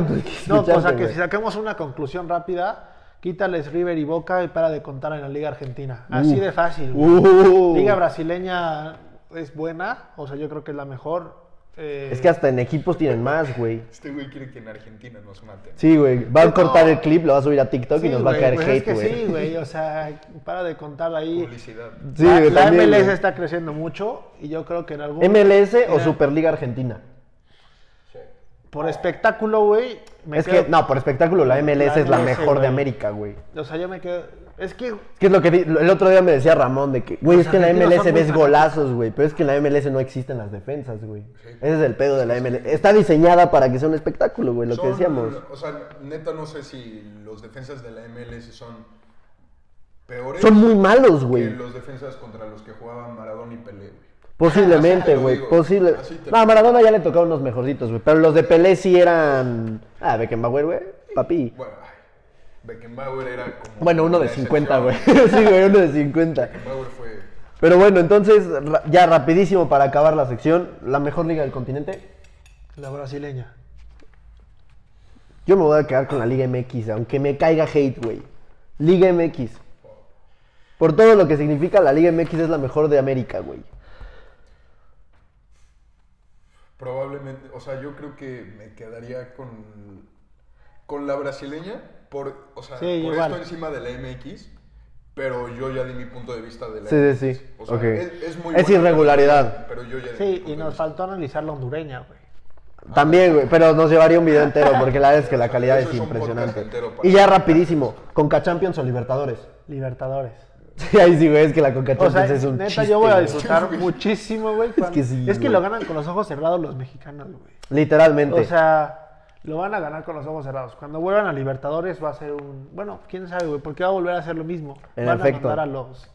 no, o sea, que si sacamos una conclusión rápida, quítales River y Boca y para de contar en la Liga Argentina. Así uh, de fácil. Uh, Liga brasileña es buena, o sea, yo creo que es la mejor. Eh... Es que hasta en equipos tienen más, güey. Este güey quiere que en Argentina nos maten. Sí, güey. Va a cortar no. el clip, lo va a subir a TikTok sí, y nos wey, va a caer pues hate, güey. Es que sí, güey. O sea, para de contar ahí. Publicidad. Sí, la, la también, M L S wey. Está creciendo mucho y yo creo que en algún... ¿M L S era... o Superliga Argentina? Sí. Por espectáculo, güey. Es quedo... que, no, por espectáculo la M L S, la M L S es la mejor wey. De América, güey. O sea, yo me quedo... Es que... Es que es lo que... El otro día me decía Ramón de que... Güey, es que en la M L S ves golazos, güey. Pero es que en la M L S no existen las defensas, güey. Sí. Ese es el pedo de la M L S. Está diseñada para que sea un espectáculo, güey, lo son, que decíamos. O sea, neta no sé si los defensas de la M L S son peores... Son muy malos, güey. Que los defensas contra los que jugaban Maradona y Pelé, güey. Posiblemente, güey. Posible... No, a Maradona ya le tocaron unos mejorcitos, güey. Pero los de Pelé sí eran... Ah, Beckenbauer, güey. Papi. Bueno. Beckenbauer era como... Bueno, uno de cincuenta, güey. Sí, güey, uno de cincuenta. Beckenbauer fue... Pero bueno, entonces, ya rapidísimo para acabar la sección. ¿La mejor liga del continente? La brasileña. Yo me voy a quedar con la Liga M X, aunque me caiga hate, güey. Liga M X. Por todo lo que significa, la Liga M X es la mejor de América, güey. Probablemente, o sea, yo creo que me quedaría con... Con la brasileña... Por, o sea, sí, por esto encima de la M X, pero yo ya di mi punto de vista de la sí, M X. Sí, sí, o sea, okay. Es, es, muy es irregularidad. Pero yo ya di sí, mi punto y nos de faltó vista. Analizar la hondureña, güey. También, güey, pero nos llevaría un video entero, porque la verdad es que la calidad es, es impresionante. Y ya rapidísimo, ¿Conca Champions o Libertadores? Libertadores. Sí, ahí sí, güey, es que la Conca Champions o sea, es un neta, chiste, yo voy a disfrutar güey. Muchísimo, güey. Cuando... Es que sí, Es güey. Que lo ganan con los ojos cerrados los mexicanos, güey. Literalmente. O sea... Lo van a ganar con los ojos cerrados. Cuando vuelvan a Libertadores va a ser un... Bueno, quién sabe, güey, porque va a volver a hacer lo mismo. En van efecto. A mandar a los,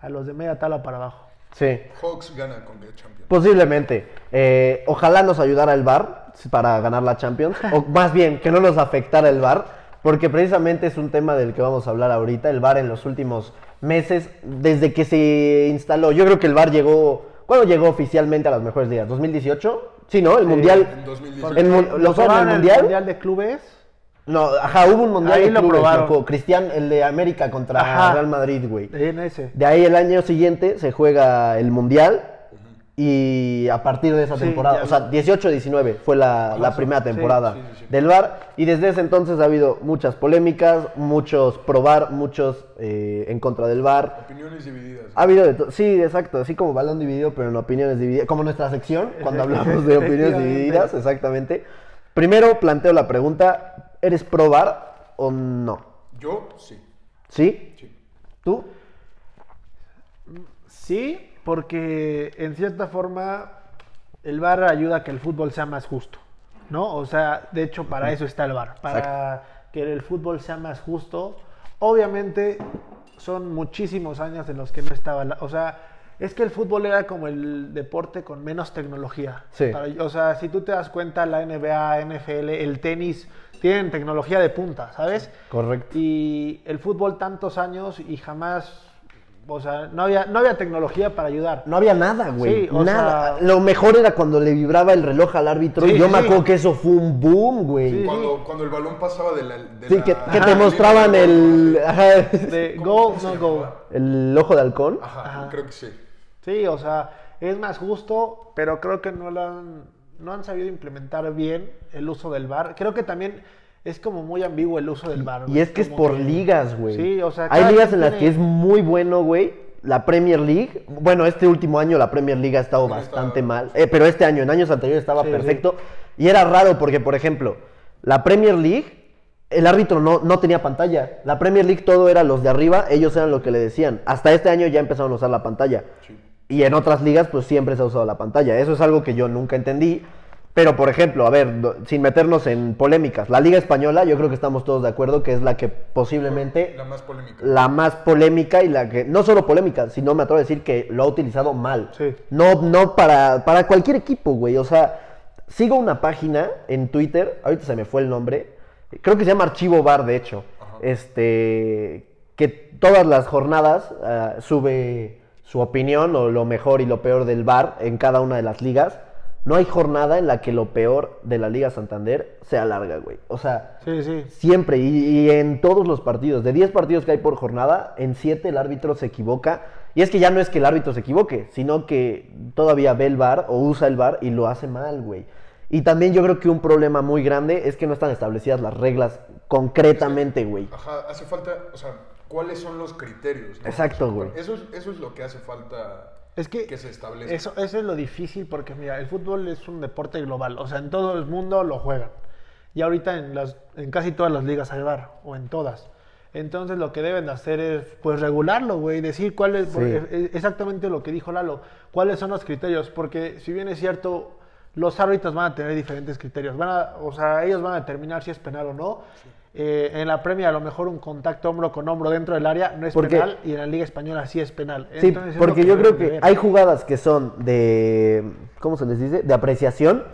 a los de media tabla para abajo. Sí. Hawks gana con el Champions. Posiblemente. Eh, ojalá nos ayudara el V A R para ganar la Champions. O más bien, que no nos afectara el V A R. Porque precisamente es un tema del que vamos a hablar ahorita. El V A R en los últimos meses, desde que se instaló. Yo creo que el V A R llegó... ¿Cuándo llegó oficialmente a las mejores ligas? ¿dos mil dieciocho? Sí, ¿no? El sí, mundial. En dos mil dieciocho. El, el, ¿Los van el mundial? ¿El mundial de clubes? No, ajá, hubo un mundial ahí de lo clubes. Probaron. Cristian, el de América contra ajá. Real Madrid, güey. De ahí el año siguiente se juega el mundial uh-huh. y a partir de esa sí, temporada, o sea, dieciocho diecinueve fue la, la primera temporada sí, sí, sí. del V A R. Y desde ese entonces ha habido muchas polémicas, muchos probar, muchos eh, en contra del V A R. Opiniones divididas. Ha habido de todo. Sí, exacto, así como balón dividido, pero en opiniones divididas. Como nuestra sección, cuando hablamos de opiniones divididas, exactamente. Primero planteo la pregunta, ¿eres pro V A R o no? Yo, sí. ¿Sí? Sí. ¿Tú? Sí, porque en cierta forma el V A R ayuda a que el fútbol sea más justo, ¿no? O sea, de hecho para eso está el V A R, para exacto. que el fútbol sea más justo. Obviamente... Son muchísimos años en los que no estaba... La, o sea, es que el fútbol era como el deporte con menos tecnología. Sí. Para, o sea, si tú te das cuenta, la N B A, N F L, el tenis, tienen tecnología de punta, ¿sabes? Sí, correcto. Y el fútbol tantos años y jamás... O sea, no había, no había tecnología para ayudar. No había nada, güey. Sí, o nada. Sea... Lo mejor era cuando le vibraba el reloj al árbitro. Sí, y yo sí. me acuerdo que eso fue un boom, güey. Sí, cuando, sí. cuando el balón pasaba de la... De sí, la... que, que te mostraban el... Ajá. De go, no go. El ojo de halcón. Ajá, Ajá, creo que sí. Sí, o sea, es más justo, pero creo que no, lo han, no han sabido implementar bien el uso del V A R. Creo que también... Es como muy ambiguo el uso del V A R. Y es que es por que... ligas, güey. Sí, o sea... Hay ligas en tiene... las que es muy bueno, güey. La Premier League. Bueno, este último año la Premier League ha estado no bastante estaba... mal. Eh, pero este año, en años anteriores estaba sí, perfecto. Sí. Y era raro porque, por ejemplo, la Premier League, el árbitro no, no tenía pantalla. La Premier League todo era los de arriba, ellos eran lo que le decían. Hasta este año ya empezaron a usar la pantalla. Sí. Y en otras ligas, pues siempre se ha usado la pantalla. Eso es algo que yo nunca entendí. Pero, por ejemplo, a ver, sin meternos en polémicas, la Liga Española, yo creo que estamos todos de acuerdo que es la que posiblemente... La más polémica. La más polémica y la que... No solo polémica, sino me atrevo a decir que lo ha utilizado mal. Sí. No, no para, para cualquier equipo, güey. O sea, sigo una página en Twitter, ahorita se me fue el nombre, creo que se llama Archivo Bar, de hecho. Ajá. Este... que todas las jornadas uh, sube su opinión o lo mejor y lo peor del V A R en cada una de las ligas. No hay jornada en la que lo peor de la Liga Santander sea larga, güey. O sea, sí, sí. Siempre y, y en todos los partidos. De diez partidos que hay por jornada, en siete el árbitro se equivoca. Y es que ya no es que el árbitro se equivoque, sino que todavía ve el V A R o usa el V A R y lo hace mal, güey. Y también yo creo que un problema muy grande es que no están establecidas las reglas concretamente, güey. Ajá, hace falta, o sea, ¿cuáles son los criterios? ¿No? Exacto, güey. Eso es, eso es lo que hace falta... Es que, que se establece. Eso, eso es lo difícil porque, mira, el fútbol es un deporte global. O sea, en todo el mundo lo juegan. Y ahorita en, las, en casi todas las ligas hay V A R, o en todas. Entonces lo que deben hacer es, pues, regularlo, güey. Decir cuál es, sí. Exactamente lo que dijo Lalo. Cuáles son los criterios. Porque, si bien es cierto, los árbitros van a tener diferentes criterios. Van a, o sea, ellos van a determinar si es penal o no. Sí. Eh, en la Premier a lo mejor un contacto hombro con hombro dentro del área no es porque, penal, y en la Liga Española sí es penal. Sí, entonces, porque yo creo que hay jugadas que son de, ¿cómo se les dice? De apreciación,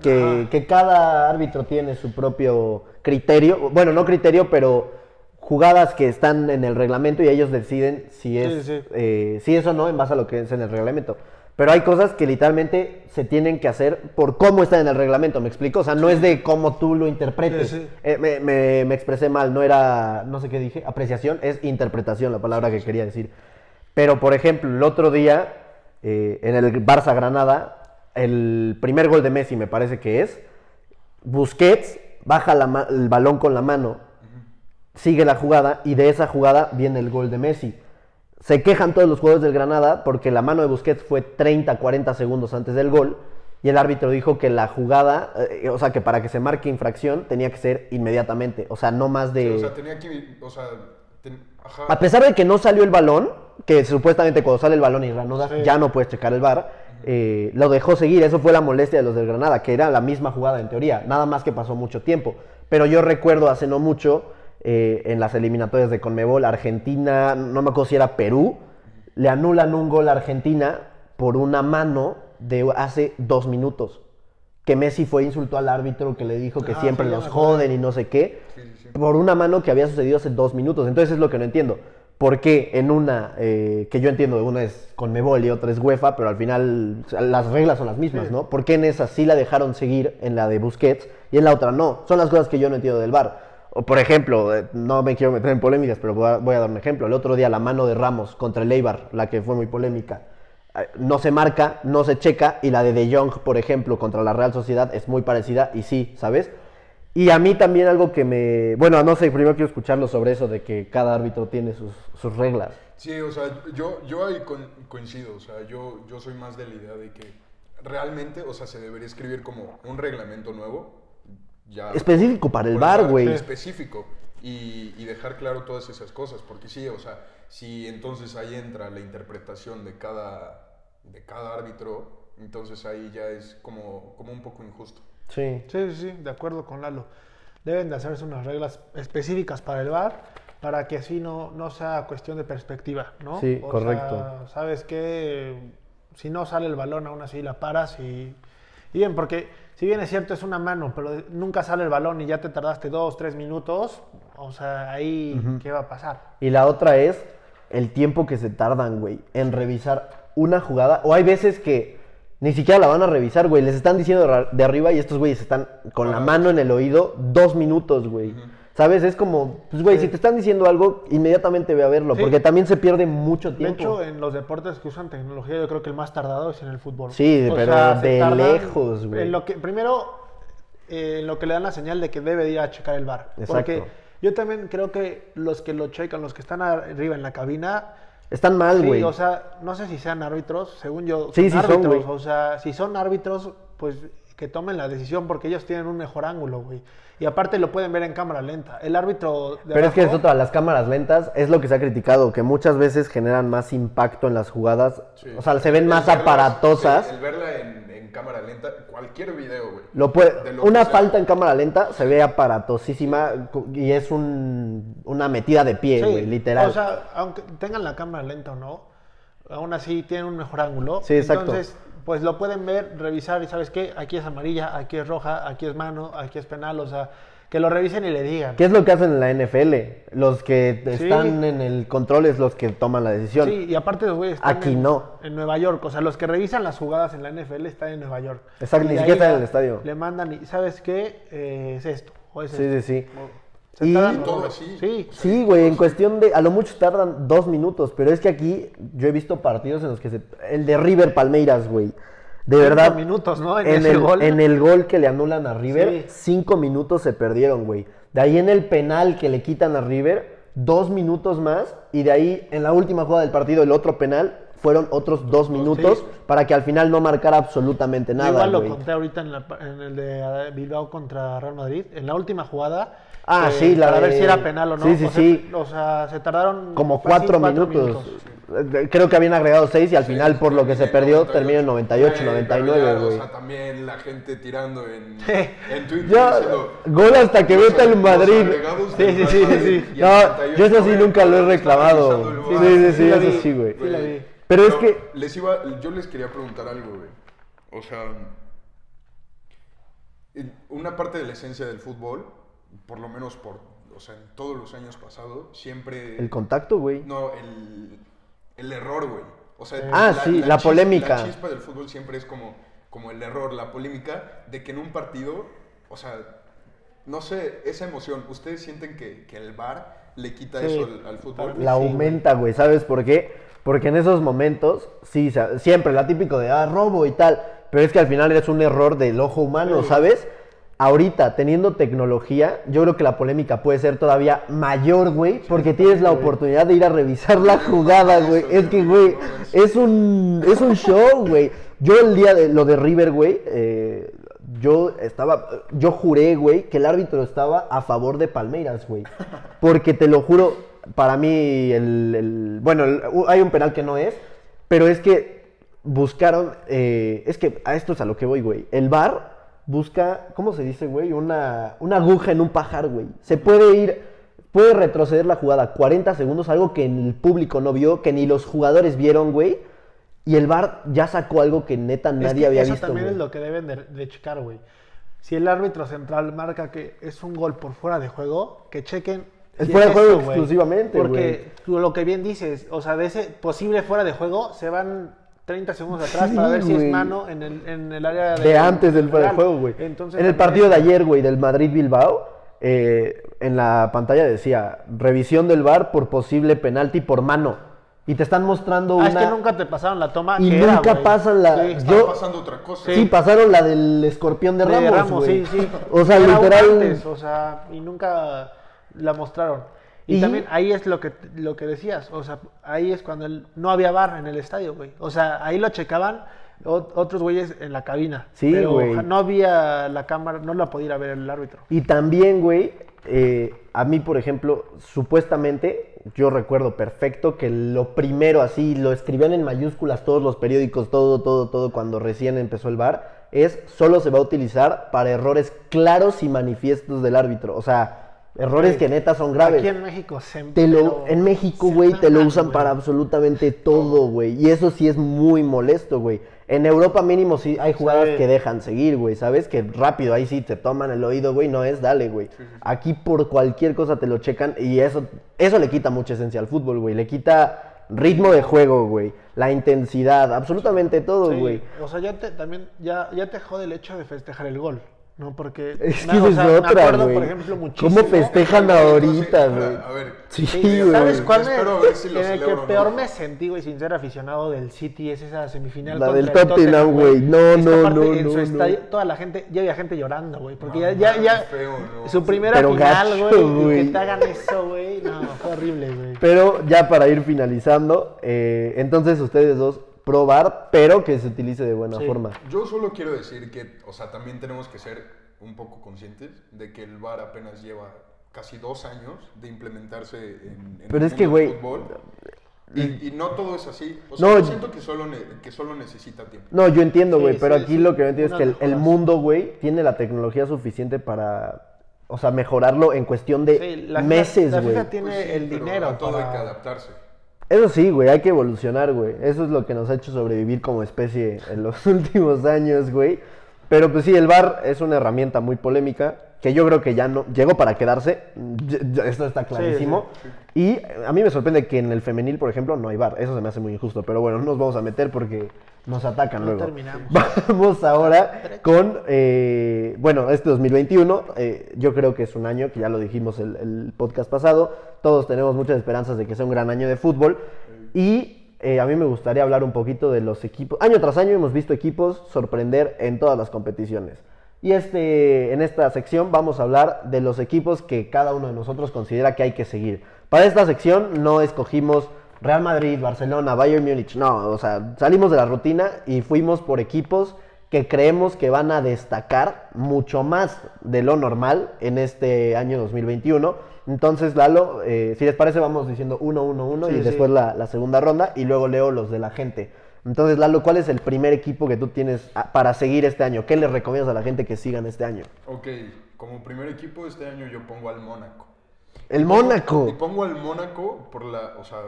que, que cada árbitro tiene su propio criterio, bueno, no criterio, pero jugadas que están en el reglamento y ellos deciden si es, sí, sí. Eh, si es o no en base a lo que es en el reglamento. Pero hay cosas que literalmente se tienen que hacer por cómo está en el reglamento, ¿me explico? O sea, no es de cómo tú lo interpretes. Sí, sí. Eh, me, me, me expresé mal, no era, no sé qué dije, apreciación, es interpretación la palabra que quería decir. Pero, por ejemplo, el otro día, eh, en el Barça-Granada, el primer gol de Messi, me parece que es, Busquets baja la ma- el balón con la mano, sigue la jugada y de esa jugada viene el gol de Messi. Se quejan todos los jugadores del Granada porque la mano de Busquets fue treinta, cuarenta segundos antes del gol y el árbitro dijo que la jugada, eh, o sea, que para que se marque infracción tenía que ser inmediatamente, o sea, no más de... Sí, o sea, tenía que... O sea, ten... Ajá. A pesar de que no salió el balón, que supuestamente cuando sale el balón y reanudas sí. ya no puedes checar el V A R, eh, lo dejó seguir, eso fue la molestia de los del Granada, que era la misma jugada en teoría, nada más que pasó mucho tiempo. Pero yo recuerdo hace no mucho... Eh, en las eliminatorias de CONMEBOL, Argentina, no me acuerdo si era Perú, le anulan un gol a Argentina por una mano de hace dos minutos. Que Messi fue e insultó al árbitro que le dijo que ah, siempre sí, los joden y no sé qué, sí, sí, sí. por una mano que había sucedido hace dos minutos. Entonces es lo que no entiendo. ¿Por qué en una, eh, que yo entiendo, una es CONMEBOL y otra es UEFA, pero al final las reglas son las mismas, sí. ¿no? ¿Por qué en esa sí la dejaron seguir, en la de Busquets, y en la otra no? Son las cosas que yo no entiendo del V A R. O por ejemplo, no me quiero meter en polémicas, pero voy a, voy a dar un ejemplo. El otro día la mano de Ramos contra el Eibar, la que fue muy polémica, no se marca, no se checa. Y la de De Jong, por ejemplo, contra la Real Sociedad es muy parecida y sí, ¿sabes? Y a mí también algo que me... Bueno, no sé, primero quiero escucharlo sobre eso de que cada árbitro tiene sus, sus reglas. Sí, o sea, yo, yo ahí con, coincido. O sea, yo, yo soy más de la idea de que realmente, o sea, se debería escribir como un reglamento nuevo. Ya, específico para el V A R, güey. Específico. Y, y dejar claro todas esas cosas. Porque sí, o sea, si entonces ahí entra la interpretación de cada, de cada árbitro, entonces ahí ya es como, como un poco injusto. Sí. Sí, sí, sí, de acuerdo con Lalo. Deben de hacerse unas reglas específicas para el V A R para que así no, no sea cuestión de perspectiva, ¿no? Sí, o correcto. Sea, ¿sabes qué? Si no sale el balón, aún así la paras y... Y bien, porque si bien es cierto es una mano, pero nunca sale el balón y ya te tardaste dos, tres minutos, o sea, ahí, uh-huh. ¿qué va a pasar? Y la otra es el tiempo que se tardan, güey, en revisar una jugada. O hay veces que ni siquiera la van a revisar, güey, les están diciendo de arriba y estos güeyes están con la mano en el oído dos minutos, güey. Uh-huh. ¿Sabes? Es como, pues güey, sí. si te están diciendo algo, inmediatamente ve a verlo, sí. porque también se pierde mucho tiempo. De hecho, en los deportes que usan tecnología, yo creo que el más tardado es en el fútbol. Sí, o pero sea, de lejos, güey. Primero, eh, en lo que le dan la señal de que debe ir a checar el V A R. Exacto. Porque yo también creo que los que lo checan, los que están arriba en la cabina... Están mal, güey. Sí, o sea, no sé si sean árbitros, según yo. Sí, sí árbitros, son, güey. O sea, si son árbitros, pues... que tomen la decisión porque ellos tienen un mejor ángulo, güey. Y aparte lo pueden ver en cámara lenta. El árbitro... de Pero abajo... es que es otra, las cámaras lentas es lo que se ha criticado, que muchas veces generan más impacto en las jugadas. Sí. O sea, se ven el más verla, aparatosas. Sí, el verla en, en cámara lenta, cualquier video, güey. Lo puede, lo una falta en cámara lenta se ve aparatosísima y es un, una metida de pie, güey, sí, literal. O sea, aunque tengan la cámara lenta o no, aún así tienen un mejor ángulo. Sí, exacto. Entonces, pues lo pueden ver, revisar y ¿sabes qué? Aquí es amarilla, aquí es roja, aquí es mano, aquí es penal, o sea... Que lo revisen y le digan. ¿Qué es lo que hacen en la N F L? Los que sí. están en el control es los que toman la decisión. Sí, y aparte los güeyes están aquí en, no. en Nueva York. O sea, los que revisan las jugadas en la N F L están en Nueva York. Exacto, ni siquiera están en el estadio. Le mandan y, ¿sabes qué? Eh, es esto. O es sí, esto. sí, sí, sí. Y todo así. Sí, sí, güey, en cuestión de... A lo mucho tardan dos minutos, pero es que aquí yo he visto partidos en los que se... El de River Palmeiras, güey. De verdad, minutos, ¿no? en, en, el, gol. en el gol que le anulan a River, sí. cinco minutos se perdieron, güey. De ahí en el penal que le quitan a River, dos minutos más. Y de ahí, en la última jugada del partido, el otro penal, fueron otros dos minutos sí. para que al final no marcara absolutamente nada, güey. Igual lo wey. conté ahorita en, la, en el de Bilbao contra Real Madrid. En la última jugada... Ah, eh, sí, la para de... ver si era penal o no. Sí, sí, o sea, sí. O sea, se tardaron... Como cuatro, cuatro minutos. minutos. Creo que habían agregado seis y al sí, final, por lo que se perdió, terminó en noventa y ocho, noventa y nueve, güey. O sea, también la gente tirando en, en Twitter yo, diciendo... Gol hasta que vete al Madrid. Sí, sí, sí, sí, sí. No, yo eso sí nunca lo he reclamado. Sí, sí, sí, eso sí, güey. Sí, la vi. Pero es que... Les iba, yo les quería preguntar algo, güey. O sea... Una parte de la esencia del fútbol... Por lo menos por, o sea, en todos los años pasados, siempre... El contacto, güey. No, el, el error, güey. O sea, ah, la, sí, la, la polémica. La chispa del fútbol siempre es como, como el error, la polémica de que en un partido, o sea, no sé, esa emoción. ¿Ustedes sienten que, que el V A R le quita sí. eso al, al fútbol? La sí, aumenta, güey. ¿Sabes por qué? Porque en esos momentos, sí, siempre, la típico de, ah, robo y tal. Pero es que al final es un error del ojo humano, sí. ¿sabes? Ahorita, teniendo tecnología, yo creo que la polémica puede ser todavía mayor, güey, porque tienes la oportunidad de ir a revisar la jugada, güey. Es que, güey, es un, es un show, güey. Yo el día de lo de River, güey, eh, yo estaba, yo juré, güey, que el árbitro estaba a favor de Palmeiras, güey. Porque te lo juro, para mí, el, el bueno, el, hay un penal que no es, pero es que buscaron, eh, es que a esto es a lo que voy, güey. El V A R... Busca, ¿cómo se dice, güey? Una, una aguja en un pajar, güey. Se puede ir, puede retroceder la jugada cuarenta segundos, algo que el público no vio, que ni los jugadores vieron, güey. Y el V A R ya sacó algo que neta nadie es que había eso visto, Eso también güey. es lo que deben de, de checar, güey. Si el árbitro central marca que es un gol por fuera de juego, que chequen... Es fuera de juego esto, exclusivamente, güey. Porque güey. lo que bien dices, o sea, de ese posible fuera de juego se van... treinta segundos atrás sí, para ver wey. si es mano en el, en el área de... De antes del de juego, güey. En el partido de ayer, güey, del Madrid-Bilbao, eh, en la pantalla decía, revisión del V A R por posible penalti por mano. Y te están mostrando ah, una... es que nunca te pasaron la toma Y que nunca era, pasan la... Sí, estaba Yo... pasando otra cosa. Sí, sí, pasaron la del escorpión de Ramos, de Ramos sí, sí. O sea, era literal... Antes, o sea, y nunca la mostraron. Y, y también ahí es lo que, lo que decías, o sea, ahí es cuando el, no había V A R en el estadio, güey. O sea, ahí lo checaban o, otros güeyes en la cabina. Sí, güey. No había la cámara, no la podía ir a ver el árbitro. Y también, güey, eh, a mí, por ejemplo, supuestamente, yo recuerdo perfecto que lo primero así, lo escribían en mayúsculas todos los periódicos, todo, todo, todo, cuando recién empezó el V A R, es solo se va a utilizar para errores claros y manifiestos del árbitro, o sea... Errores sí. que neta son graves. Aquí en México se... Te lo, en México, güey, te lo usan wey. para absolutamente todo, güey. Y eso sí es muy molesto, güey. En Europa mínimo sí hay jugadas sí. que dejan seguir, güey, ¿sabes? Que rápido, ahí sí te toman el oído, güey, no es, dale, güey. Sí, sí. Aquí por cualquier cosa te lo checan y eso, eso le quita mucha esencia al fútbol, güey. Le quita ritmo de juego, güey. La intensidad, absolutamente todo, güey. Sí. O sea, ya te, también, ya, ya te jode el hecho de festejar el gol. No, porque... Es que no, o sea, otra, me acuerdo, wey. por ejemplo, muchísimo... ¿Cómo festejan ahorita, güey? A ver... Sí, güey. ¿Sabes cuál es? Espero a ver si lo en el que no. peor me sentí, güey, sin ser aficionado del City, es esa semifinal la contra del Tottenham, güey. No, no, parte, no, en su no, estadio, no. Toda la gente... Ya había gente llorando, güey, porque no, ya... ya, ya feo, no. Su primera Pero final, güey, y que te hagan eso, güey. No, fue horrible, güey. Pero ya para ir finalizando, eh, entonces ustedes dos... probar, pero que se utilice de buena sí. forma. Yo solo quiero decir que, o sea, también tenemos que ser un poco conscientes de que el V A R apenas lleva casi dos años de implementarse en, en pero el es mundo que, güey, fútbol. Y, y no todo es así. O sea, no, yo siento que solo, que solo necesita tiempo. No, yo entiendo, güey, sí, pero sí, aquí sí. Lo que yo entiendo Una es que el, el mundo, güey, tiene la tecnología suficiente para... O sea, mejorarlo en cuestión de sí, la meses, güey. La FIFA tiene pues sí, el dinero a todo para... hay que adaptarse. Eso sí, güey, hay que evolucionar, güey. Eso es lo que nos ha hecho sobrevivir como especie en los últimos años, güey. Pero pues sí, el V A R es una herramienta muy polémica, que yo creo que ya no llegó para quedarse. Esto está clarísimo. Sí, sí, sí. Y a mí me sorprende que en el femenil, por ejemplo, no hay V A R. Eso se me hace muy injusto. Pero bueno, no nos vamos a meter porque nos atacan no luego. Terminamos. Vamos ahora con, eh, bueno, este dos mil veintiuno. Eh, yo creo que es un año, que ya lo dijimos el, el podcast pasado. Todos tenemos muchas esperanzas de que sea un gran año de fútbol. Y eh, a mí me gustaría hablar un poquito de los equipos. Año tras año hemos visto equipos sorprender en todas las competiciones. Y este, en esta sección vamos a hablar de los equipos que cada uno de nosotros considera que hay que seguir. Para esta sección no escogimos Real Madrid, Barcelona, Bayern Múnich. No, o sea, salimos de la rutina y fuimos por equipos que creemos que van a destacar mucho más de lo normal en este año dos mil veintiuno. Entonces, Lalo, eh, si les parece, vamos diciendo uno, uno, uno sí, y sí. después la, la segunda ronda y luego leo los de la gente. Entonces, Lalo, ¿cuál es el primer equipo que tú tienes para seguir este año? ¿Qué les recomiendas a la gente que sigan este año? Ok, como primer equipo este año yo pongo al Mónaco. ¡El y Mónaco! Pongo, y pongo al Mónaco por la... O sea,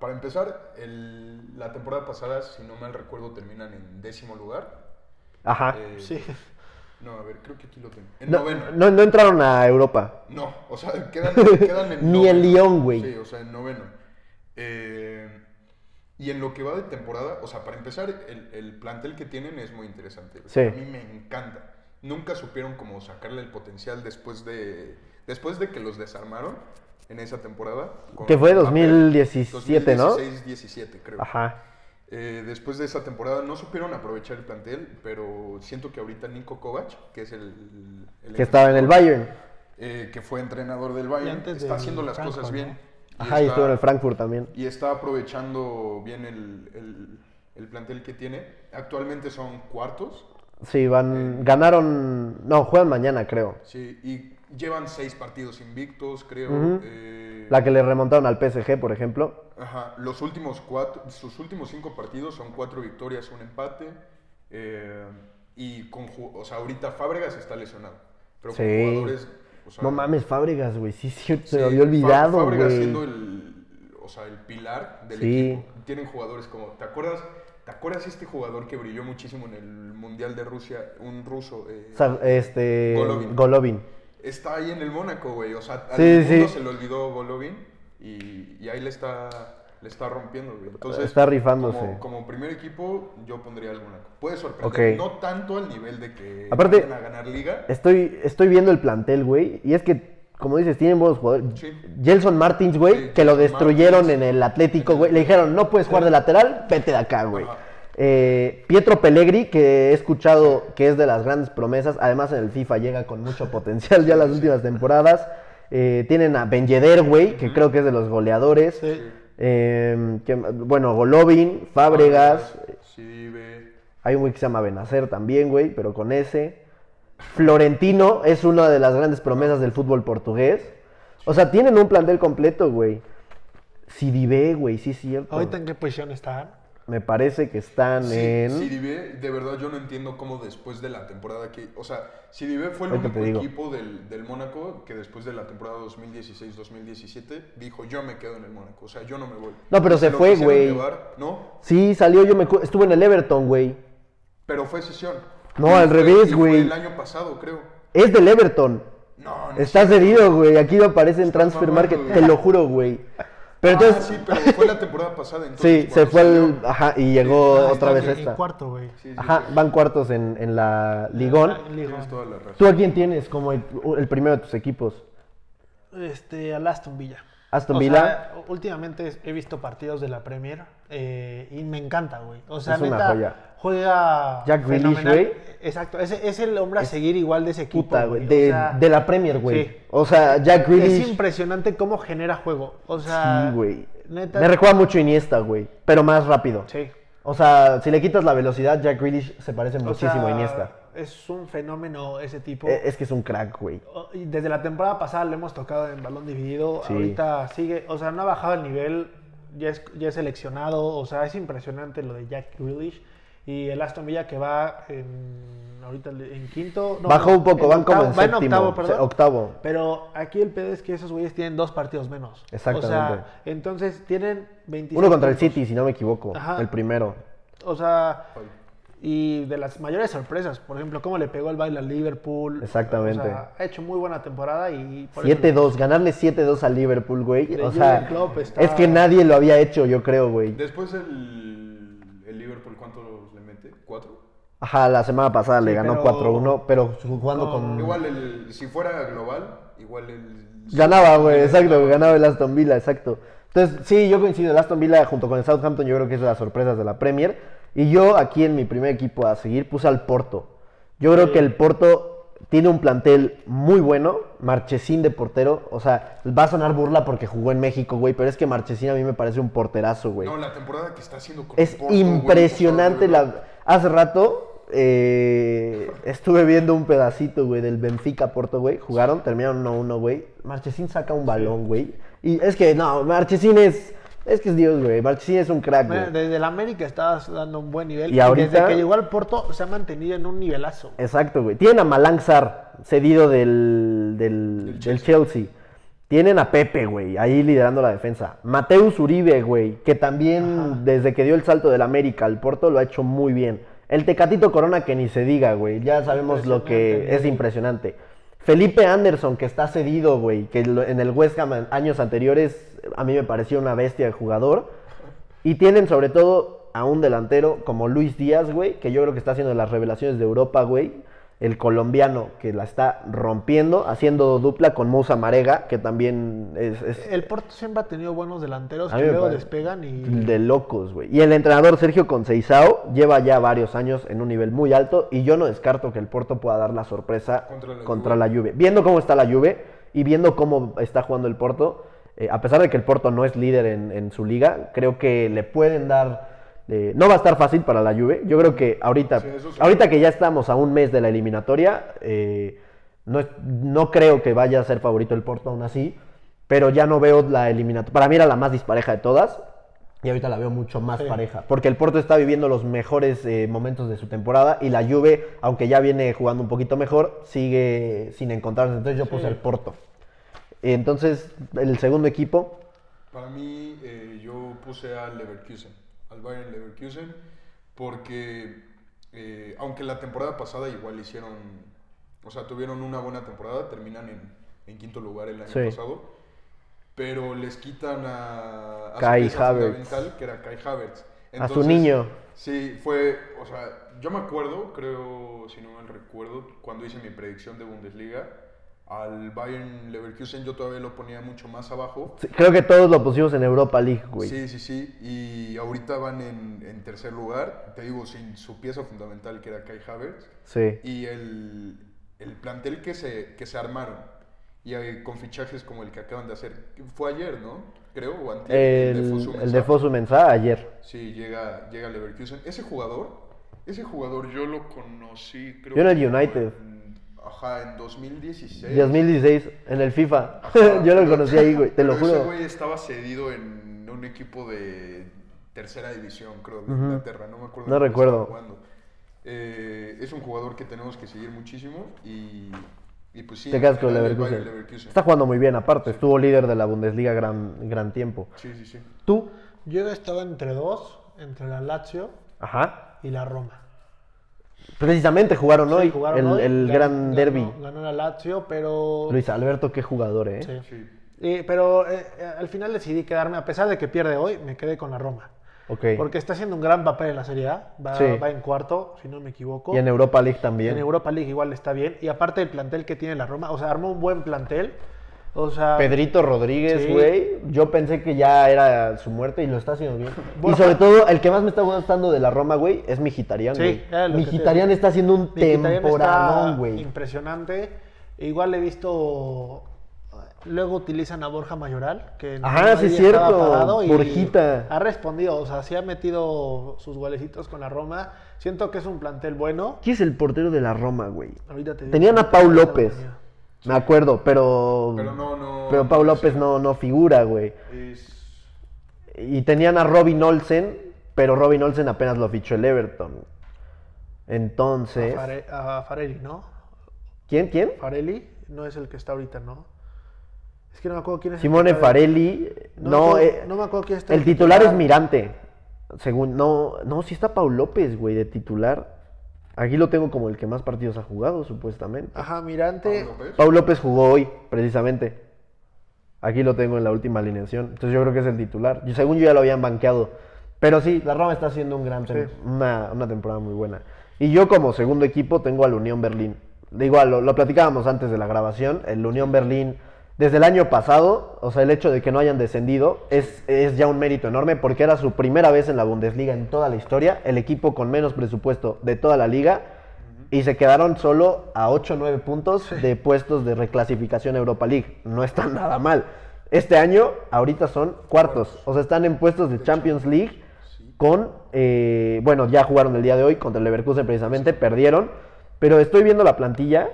para empezar, el, la temporada pasada, si no mal recuerdo, terminan en décimo lugar. Ajá, eh, sí. No, a ver, creo que aquí lo tengo. En no, noveno. No, no entraron a Europa. No, o sea, quedan, quedan en noveno. Ni en Lyon, güey. Sí, o sea, en noveno. Eh... Y en lo que va de temporada, o sea, para empezar, el, el plantel que tienen es muy interesante. Sí. A mí me encanta. Nunca supieron cómo sacarle el potencial después de después de que los desarmaron en esa temporada. Que fue dos mil diecisiete, ¿no? dos mil dieciséis diecisiete, creo. Ajá. Eh, después de esa temporada no supieron aprovechar el plantel, pero siento que ahorita Nico Kovac, que es el... el que estaba en el Bayern. Eh, que fue entrenador del Bayern, está haciendo las Frankfurt, cosas bien. ¿No? Y Ajá, está, y estuvo en el Frankfurt también. Y está aprovechando bien el, el, el plantel que tiene. Actualmente son cuartos. Sí, van, eh, ganaron, no, juegan mañana, creo. Sí, y llevan seis partidos invictos, creo. Uh-huh. eh, La que le remontaron al P S G, por ejemplo. Ajá, los últimos cuatro, sus últimos cinco partidos son cuatro victorias, un empate. Eh, y con, o sea, ahorita Fábregas está lesionado. Pero con sí. jugadores... O sea, no mames, Fábregas, güey, sí, sí, se lo había olvidado, güey. Fábregas siendo el, o sea, el pilar del sí. equipo. Tienen jugadores como, ¿te acuerdas? ¿Te acuerdas este jugador que brilló muchísimo en el Mundial de Rusia? Un ruso, eh, este... Golovin. Golovin. Está ahí en el Mónaco, güey, o sea, al sí, mundo sí. se le olvidó Golovin y, y ahí le está, le está rompiendo, güey. Entonces, está rifándose. Como, como primer equipo, yo pondría al Mónaco. Puede sorprender, okay. no tanto al nivel de que Aparte, vayan a ganar liga. Estoy, estoy viendo el plantel, güey, y es que, como dices, tienen buenos jugadores. Sí. Gelson Martins, güey, sí, que lo destruyeron Martins. en el Atlético, güey. Le dijeron, no puedes jugar de lateral, vete de acá, güey. Eh, Pietro Pellegrini, que he escuchado que es de las grandes promesas. Además, en el FIFA llega con mucho potencial ya las últimas temporadas. Eh, tienen a Ben Yedder, güey, que uh-huh. creo que es de los goleadores. Sí. Eh, que, bueno, Golovin, Fábregas. Sí, hay un güey que se llama Benacer también, güey, pero con ese. Florentino es una de las grandes promesas del fútbol portugués. O sea, tienen un plantel completo, güey. Sidibé, güey, sí es cierto. ¿Ahorita en qué posición están? Me parece que están sí, en... Sidibé, de verdad yo no entiendo cómo después de la temporada que... O sea, Sidibé fue el único equipo del, del Mónaco que después de la temporada dos mil dieciséis dos mil diecisiete dijo, yo me quedo en el Mónaco, o sea, yo no me voy. No, pero se fue, güey. ¿No? Sí, salió, yo me... estuve en el Everton, güey. Pero fue sesión. No, y al fue, revés, güey. el año pasado, creo. Es del Everton. No, no. Estás no, herido, güey. No. Aquí no aparece en Transfer Market, wey. Te lo juro, güey. Pero entonces... Ah, sí, pero fue la temporada pasada. Entonces, sí, se fue el... Ajá, y llegó ah, otra vez en esta. Cuarto, güey. Sí, sí, Ajá, sí. van cuartos en, en la Ligón. Ah, en Ligón. Toda la razón. ¿Tú a quién tienes como el, el primero de tus equipos? Este, al Aston Villa. Aston Villa. O sea, últimamente he visto partidos de la Premier eh, y me encanta, güey. O sea, es neta, una joya. Juega Jack Grealish, güey. Exacto, es, es el hombre a es seguir igual de ese equipo. Puta, güey. De, o sea, de la Premier, güey. Sí. O sea, Jack Grealish. Es impresionante cómo genera juego. O sea, sí, güey. Neta... Me recuerda mucho a Iniesta, güey, pero más rápido. Sí. O sea, si le quitas la velocidad, Jack Grealish se parece muchísimo o sea... a Iniesta. Es un fenómeno ese tipo. Es que es un crack, güey. Desde la temporada pasada le hemos tocado en Balón Dividido. Sí. Ahorita sigue, o sea, no ha bajado el nivel ya es, ya es seleccionado, o sea, es impresionante lo de Jack Grealish. Y el Aston Villa que va en, ahorita en quinto... No, bajó un poco, van octavo, como en va séptimo, en octavo, perdón, octavo. Pero aquí el pedo es que esos güeyes tienen dos partidos menos. Exactamente. O sea, entonces tienen veinticinco uno contra puntos. El City, si no me equivoco, ajá, el primero. O sea, y de las mayores sorpresas, por ejemplo, cómo le pegó el baile al Liverpool. Exactamente. O sea, ha hecho muy buena temporada y... siete dos, ganarle siete dos al Liverpool, güey. O sea, está... es que nadie lo había hecho, yo creo, güey. Después el, el Liverpool, ¿cuánto...? ¿Cuatro? Ajá, la semana pasada sí, le ganó cuatro uno, pero jugando no, con... Igual, el, si fuera global, igual el... Ganaba, güey, exacto, ganaba el Aston Villa, exacto. Entonces, sí, yo coincido, el Aston Villa junto con el Southampton, yo creo que es de las sorpresas de la Premier. Y yo aquí en mi primer equipo a seguir puse al Porto. Yo creo sí. que el Porto tiene un plantel muy bueno, Marchesín de portero, o sea, va a sonar burla porque jugó en México, güey, pero es que Marchesín a mí me parece un porterazo, güey. No, la temporada que está haciendo con es Porto, impresionante, güey, la... Hace rato eh, estuve viendo un pedacito, güey, del Benfica-Porto, güey. Jugaron, terminaron uno uno, güey. Marchesín saca un balón, güey. Y es que, no, Marchesín es... Es que es Dios, güey. Marchesín es un crack, güey. Desde el América estabas dando un buen nivel. Y, y ahorita, desde que llegó al Porto se ha mantenido en un nivelazo. Exacto, güey. Tienen a Malang Sarr, cedido del, del, del Chelsea. Chelsea. Tienen a Pepe, güey, ahí liderando la defensa. Mateus Uribe, güey, que también ajá, desde que dio el salto del América al Porto lo ha hecho muy bien. El Tecatito Corona, que ni se diga, güey, ya sabemos lo que es impresionante. Felipe Anderson, que está cedido, güey, que en el West Ham años anteriores a mí me pareció una bestia de jugador. Y tienen sobre todo a un delantero como Luis Díaz, güey, que yo creo que está haciendo las revelaciones de Europa, güey. El colombiano que la está rompiendo, haciendo dupla con Moussa Marega, que también es, es... El Porto siempre ha tenido buenos delanteros que luego despegan y... De locos, güey. Y el entrenador Sergio Conceizao lleva ya varios años en un nivel muy alto y yo no descarto que el Porto pueda dar la sorpresa contra la, contra Juve. la Juve. Viendo cómo está la Juve y viendo cómo está jugando el Porto, eh, a pesar de que el Porto no es líder en, en su liga, creo que le pueden dar... Eh, no va a estar fácil para la Juve. Yo creo que ahorita sí, sí. ahorita que ya estamos a un mes de la eliminatoria, eh, no, no creo que vaya a ser favorito el Porto aún así, pero ya no veo la eliminatoria. Para mí era la más dispareja de todas y ahorita la veo mucho más sí. pareja, porque el Porto está viviendo los mejores eh, momentos de su temporada y la Juve, aunque ya viene jugando un poquito mejor, sigue sin encontrarse. Entonces yo puse sí. el Porto. Entonces, el segundo equipo. Para mí, eh, yo puse al Leverkusen. al Bayern Leverkusen, porque eh, aunque la temporada pasada igual hicieron, o sea, tuvieron una buena temporada, terminan en, en quinto lugar el año sí. pasado, pero les quitan a, a Kai Havertz, que era Kai Havertz. Entonces, a su niño. Sí, fue, o sea, yo me acuerdo, creo, si no mal recuerdo, cuando hice mi predicción de Bundesliga, al Bayern Leverkusen yo todavía lo ponía mucho más abajo. Sí, creo que todos lo pusimos en Europa League, güey. Sí, sí, sí. Y ahorita van en, en tercer lugar. Te digo, sin su pieza fundamental, que era Kai Havertz. Sí. Y el, el plantel que se, que se armaron. Y con fichajes como el que acaban de hacer. Fue ayer, ¿no? Creo, o antes. El de Fosu Mensah, ayer. Sí, llega, llega Leverkusen. Ese jugador, ese jugador yo lo conocí, creo. Yo en el United. Ajá, en dos mil dieciséis. dos mil dieciséis, en el FIFA. Ajá, yo lo conocí ahí, güey, te lo juro. Ese güey estaba cedido en un equipo de tercera división, creo, de uh-huh. Inglaterra. No me acuerdo. No recuerdo. Eh, es un jugador que tenemos que seguir muchísimo y, y pues sí. Te quedas con Leverkusen. Leverkusen. Está jugando muy bien, aparte. Sí. Estuvo líder de la Bundesliga gran, gran tiempo. Sí, sí, sí. ¿Tú? Yo estaba entre dos, entre la Lazio ajá. y la Roma. Precisamente jugaron, sí, hoy, jugaron el, hoy el gran ganó, derbi. Ganó la Lazio, pero... Luis Alberto, qué jugador, ¿eh? Sí. sí. Y, pero eh, al final decidí quedarme, a pesar de que pierde hoy, me quedé con la Roma. Okay. Porque está haciendo un gran papel en la Serie A. Va, sí. va en cuarto, si no me equivoco. Y en Europa League también. En Europa League igual está bien. Y aparte el plantel que tiene la Roma, o sea, armó un buen plantel. O sea, Pedrito Rodríguez, güey, sí. yo pensé que ya era su muerte y lo está haciendo bien. Bueno, y sobre todo, el que más me está gustando de la Roma, güey, es Mkhitaryan, güey. Sí, Mkhitaryan está haciendo un temporadón, güey. Impresionante. Igual he visto... Luego utilizan a Borja Mayoral, que ajá, sí es cierto, Borjita. Ha respondido, o sea, sí ha metido sus golecitos con la Roma. Siento que es un plantel bueno. ¿Quién es el portero de la Roma, güey? Ahorita te digo. Tenían a Pau López. Me acuerdo, pero... Pero no, no... Pero Pau López sí. no, no figura, güey. Es... Y tenían a Robin Olsen, pero Robin Olsen apenas lo fichó el Everton. Entonces... A, Fare, a Farelli, ¿no? ¿Quién? ¿Quién? Farelli, no es el que está ahorita, ¿no? Es que no me acuerdo quién es. Simone el Farelli, no... No, eh, no me acuerdo quién está. El titular, titular es Mirante, según... No, no, sí está Pau López, güey, de titular. Aquí lo tengo como el que más partidos ha jugado, supuestamente. Ajá, Mirante... Pau López, Pau López jugó hoy, precisamente. Aquí lo tengo en la última alineación. Entonces yo creo que es el titular. Yo, según yo ya lo habían banqueado. Pero sí, la Roma está haciendo un gran sí. una, una temporada muy buena. Y yo como segundo equipo tengo al Unión Berlín. Igual, lo, lo platicábamos antes de la grabación. El Unión Berlín, desde el año pasado, o sea, el hecho de que no hayan descendido es, es ya un mérito enorme, porque era su primera vez en la Bundesliga en toda la historia, el equipo con menos presupuesto de toda la liga, y se quedaron solo a ocho o nueve puntos sí. de puestos de reclasificación Europa League. No están nada mal. Este año, ahorita son cuartos. O sea, están en puestos de Champions League con... Eh, bueno, ya jugaron el día de hoy contra el Leverkusen precisamente, sí. perdieron. Pero estoy viendo la plantilla.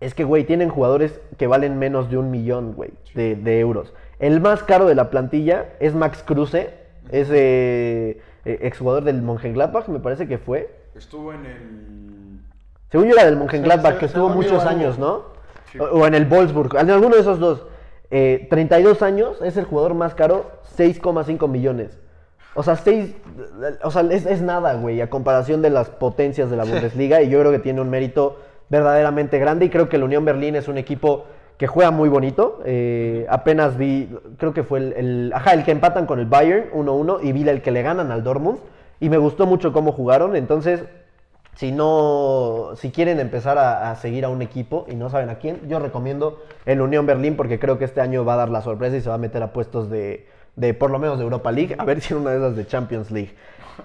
Es que, güey, tienen jugadores que valen menos de un millón, güey, sí. de, de euros. El más caro de la plantilla es Max Kruse, ese exjugador del Mönchengladbach, me parece que fue. Estuvo en el... Según yo era del Mönchengladbach, que estuvo muchos años, ¿no? Sí. O, o en el Wolfsburg, en alguno de esos dos. Eh, treinta y dos años, es el jugador más caro, seis coma cinco millones. O sea, seis, o sea es, es nada, güey, a comparación de las potencias de la Bundesliga. Sí. Y yo creo que tiene un mérito verdaderamente grande. Y creo que el Unión Berlín es un equipo que juega muy bonito. Eh, apenas vi, creo que fue el, el... Ajá, el que empatan con el Bayern, uno uno. Y vi el que le ganan al Dortmund. Y me gustó mucho cómo jugaron, entonces... Si no, si quieren empezar a, a seguir a un equipo y no saben a quién, yo recomiendo el Unión Berlín, porque creo que este año va a dar la sorpresa y se va a meter a puestos de, de por lo menos de Europa League, a ver si en una de esas de Champions League.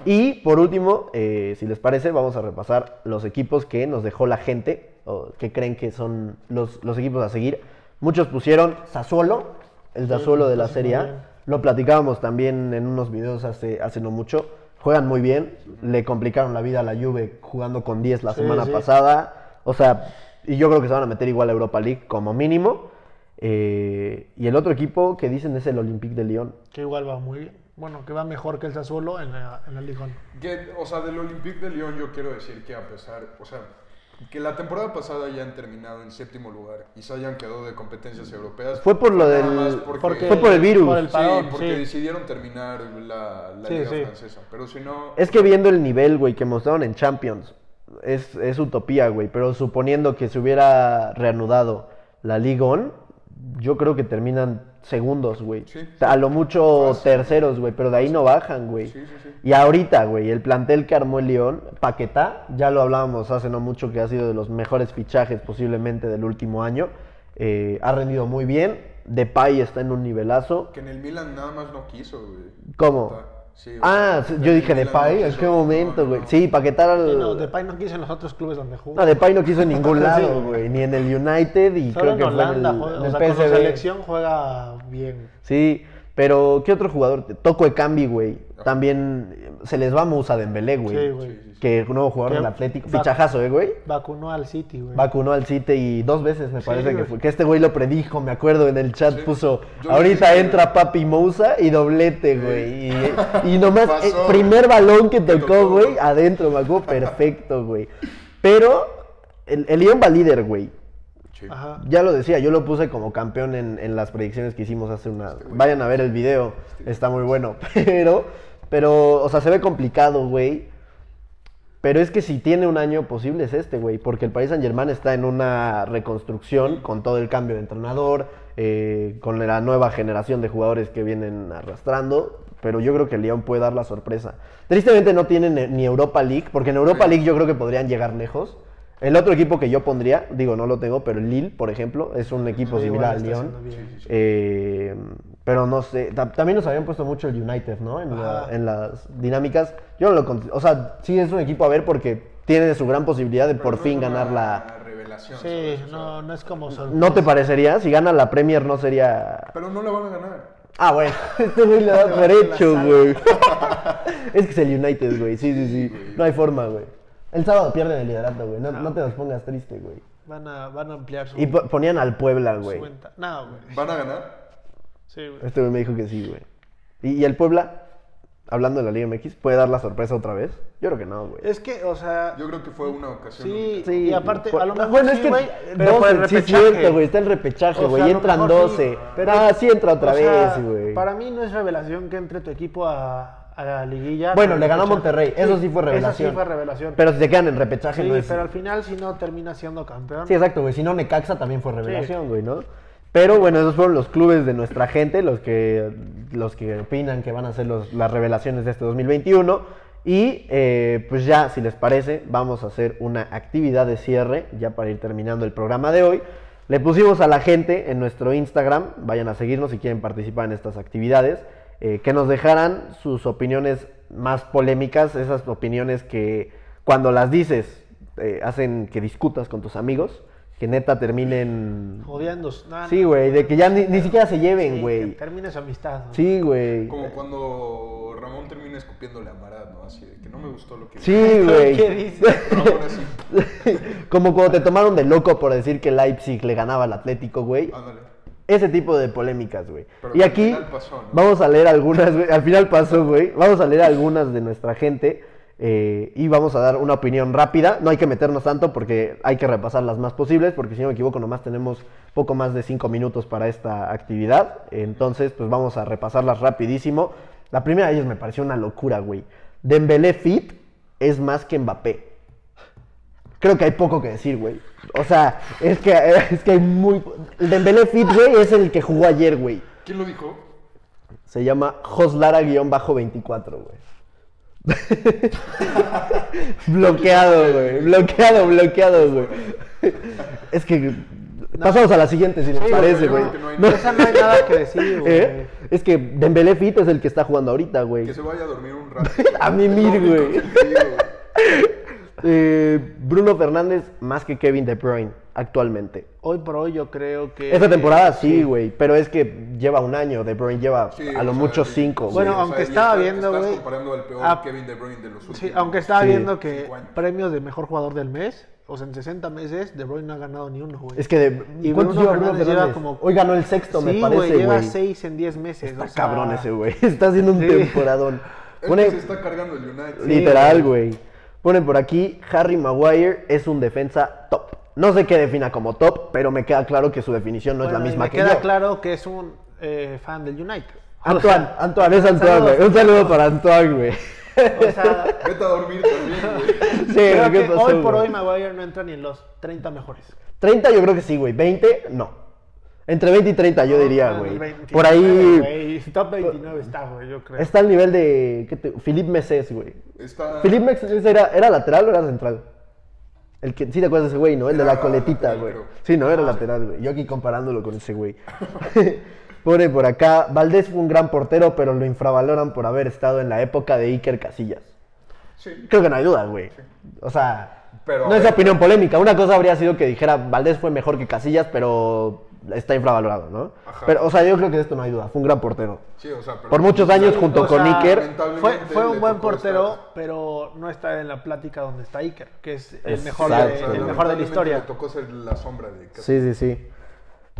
Y por último, eh, si les parece, vamos a repasar los equipos que nos dejó la gente, o que creen que son los, los equipos a seguir. Muchos pusieron Sassuolo, el Sassuolo de la Serie A. Lo platicábamos también en unos videos hace, hace no mucho. Juegan muy bien, le complicaron la vida a la Juve jugando con diez la sí, semana sí. pasada. O sea, y yo creo que se van a meter igual a Europa League como mínimo. Eh, y el otro equipo que dicen es el Olympique de Lyon. Que igual va muy bien. Bueno, que va mejor que el Sassuolo en la, en la Ligue uno. O sea, del Olympique de Lyon yo quiero decir que a pesar... O sea, que la temporada pasada hayan terminado en séptimo lugar y se hayan quedado de competencias europeas. Fue por lo del... Porque, porque, fue por el virus. Por el parón, sí, porque sí. decidieron terminar la, la sí, liga sí. francesa. Pero si no... Es que viendo el nivel, güey, que mostraron en Champions, es, es utopía, güey. Pero suponiendo que se hubiera reanudado la Ligue uno, yo creo que terminan segundos, güey. Sí, sí. A lo mucho Fácil. terceros, güey. Pero de ahí no bajan, güey. Sí, sí, sí. Y ahorita, güey, el plantel que armó el Lyon, Paquetá, ya lo hablábamos hace no mucho, que ha sido de los mejores fichajes posiblemente del último año. Eh, ha rendido muy bien. Depay está en un nivelazo. Que en el Milan nada más no quiso, güey. ¿Cómo? Sí, ah, sea, yo dije Depay, no ¿en qué momento, güey? No, no. Sí, Paquetá... El... Sí, no, Depay no quiso en los otros clubes donde jugó. No, Depay no quiso en ningún lado, güey, sí. ni en el United y Solo creo que Holanda, fue en el, en el o sea, P S V. Con la selección juega bien. Sí, pero ¿qué otro jugador? Toco Ekambi, güey. También se les va Moussa Dembélé, güey. Sí, güey. Sí, sí, sí. Que un nuevo jugador del Atlético. Fichajazo, ¿eh, güey? Vacunó al City, güey. Vacunó al City y dos veces me parece sí, que fue. Que este güey lo predijo, me acuerdo, en el chat sí. puso, yo ahorita dije, entra Papi Moussa y doblete, güey. Sí. Y, y nomás, Pasó, el primer balón que tocó, güey, adentro, me acuerdo, perfecto, güey. Pero el, el Lyon va líder, güey. Sí. Ajá. Ya lo decía, yo lo puse como campeón en, en las predicciones que hicimos hace una... Este Vayan a ver el video, este está muy bueno. Pero, pero, o sea, se ve complicado, güey. Pero es que si tiene un año posible es este, güey. Porque el Paris Saint-Germain está en una reconstrucción con todo el cambio de entrenador, eh, con la nueva generación de jugadores que vienen arrastrando. Pero yo creo que el Lyon puede dar la sorpresa. Tristemente no tienen ni Europa League, porque en Europa sí. League yo creo que podrían llegar lejos. El otro equipo que yo pondría, digo, no lo tengo, pero el Lille, por ejemplo, es un equipo sí, similar al Lyon. Eh, pero no sé, ta también nos habían puesto mucho el United, ¿no? En, la, en las dinámicas. Yo no lo... O sea, sí es un equipo a ver porque tiene su gran posibilidad de pero por no fin ganar la... revelación. Sí, no, no es como... Sorpresa. ¿No te parecería? Si gana la Premier no sería... Pero no la van a ganar. Ah, bueno, este güey le da derecho, güey. Es que es el United, güey, sí, sí, sí. Wey. No hay forma, güey. El sábado pierden el liderato, güey. No, no. no te nos pongas triste, güey. Van a, van a ampliar su... Y ponían al Puebla, güey. No, güey. ¿Van a ganar? Sí, güey. Este güey me dijo que sí, güey. Y, y el Puebla, hablando de la Liga M X, ¿puede dar la sorpresa otra vez? Yo creo que no, güey. Es que, o sea... Yo creo que fue una ocasión. Sí, sí, y aparte, a lo mejor bueno, sí, es que, güey, pero fue el repechaje. Sí, es cierto, güey, está el repechaje, güey, o sea, entran doce. Sí, pero ah, sí entra otra o sea, vez, güey. Para mí no es revelación que entre tu equipo a, a la liguilla. Bueno, le ganó a Monterrey, sí, eso sí fue revelación. Eso sí fue revelación. Pero si se quedan en repechaje, sí, no es... Sí, pero al final si no termina siendo campeón. Sí, exacto, güey, si no Necaxa también fue revelación, sí, güey, ¿no? Pero bueno, esos fueron los clubes de nuestra gente, los que los que opinan que van a ser los, las revelaciones de este dos mil veintiuno. Y eh, pues ya, si les parece, vamos a hacer una actividad de cierre, ya para ir terminando el programa de hoy. Le pusimos a la gente en nuestro Instagram, vayan a seguirnos si quieren participar en estas actividades, eh, que nos dejaran sus opiniones más polémicas, esas opiniones que cuando las dices eh, hacen que discutas con tus amigos. Que neta terminen... jodiéndose. Nah, sí, güey, no, de que ya ni, ni siquiera se lleven, güey. Sí, termine su amistad. ¿No? Sí, güey. Como cuando Ramón termina escupiéndole a Marat, ¿no? Así de que no me gustó lo que... Sí, güey. ¿Qué dice? Ramón así. Como cuando te tomaron de loco por decir que Leipzig le ganaba al Atlético, güey. Ándale. Ese tipo de polémicas, güey. Y aquí pasó, ¿no? Vamos a leer algunas, güey. Al final pasó, güey. Vamos a leer algunas de nuestra gente... Eh, y vamos a dar una opinión rápida. No hay que meternos tanto porque hay que repasar las más posibles, porque si no me equivoco nomás tenemos poco más de cinco minutos para esta actividad. Entonces pues vamos a repasarlas rapidísimo. La primera de ellas me pareció una locura, güey. Dembélé fit es más que Mbappé. Creo que hay poco que decir, güey. O sea, es que, es que hay muy... El Dembélé fit, güey, es el que jugó ayer, güey. ¿Quién lo dijo? Se llama Joslara veinticuatro, güey. Bloqueado, güey. Bloqueado, bloqueado, güey. Es que no. Pasamos a la siguiente, si sí, les parece, güey. No, no, esa no hay nada que decir, güey. ¿Eh? Es que Dembélé fit es el que está jugando ahorita, güey. Que se vaya a dormir un rato. A mimir, güey. eh, Bruno Fernández más que Kevin De Bruyne actualmente. Hoy por hoy yo creo que... Esta temporada sí, güey, sí, pero es que lleva un año, De Bruyne lleva sí, a lo mucho sea, cinco. Bueno, sí, aunque o sea, estaba está, viendo, güey... Estás comparando al peor a... Kevin De Bruyne de los últimos. Sí, aunque estaba sí. viendo que premios de mejor jugador del mes, o sea, en sesenta meses, De Bruyne no ha ganado ni uno, güey. Es que de... Y Bruno Fernández lleva como... Hoy ganó el sexto, sí, me parece, güey. Sí, lleva seis en diez meses. Está o sea... cabrón ese, güey. Está haciendo un sí. temporadón. Pone... Es que se está cargando el United. Sí, literal, güey. Ponen por aquí, Harry Maguire es un defensa top. No sé qué defina como top, pero me queda claro que su definición no bueno, es la misma que yo. Me queda claro que es un eh, fan del United. Antoine, Antoine, es Antoine, güey. Un saludo para Antoine, güey. O sea... Vete a dormir también, güey. Sí, creo que pasó, hoy por güey? hoy Maguire no entra ni en los treinta mejores. treinta yo creo que sí, güey. veinte, no. Entre veinte y treinta yo no, diría, güey. veintinueve, por ahí... Güey. Top veintinueve está, güey, yo creo. Está al nivel de... ¿qué te... Philippe Messés, güey. Está... ¿Philippe Messés era, era lateral o era central? El que, sí te acuerdas de ese güey, ¿no? El de la coletita, güey. Sí, no, era lateral, güey. Yo aquí comparándolo con ese güey. Pone por acá, Valdés fue un gran portero, pero lo infravaloran por haber estado en la época de Iker Casillas. Sí. Creo que no hay duda, güey. Sí. O sea, pero, no es opinión polémica. Una cosa habría sido que dijera, Valdés fue mejor que Casillas, pero está infravalorado, ¿no? Ajá. Pero, o sea, yo creo que de esto no hay duda. Fue un gran portero. Sí, o sea, pero por muchos años junto o sea, con Iker. Fue, fue un buen portero, estar... pero no está en la plática donde está Iker, que es el Exacto. mejor de, o sea, el mejor de la historia. Le tocó ser la sombra de Iker. Sí, sí, sí.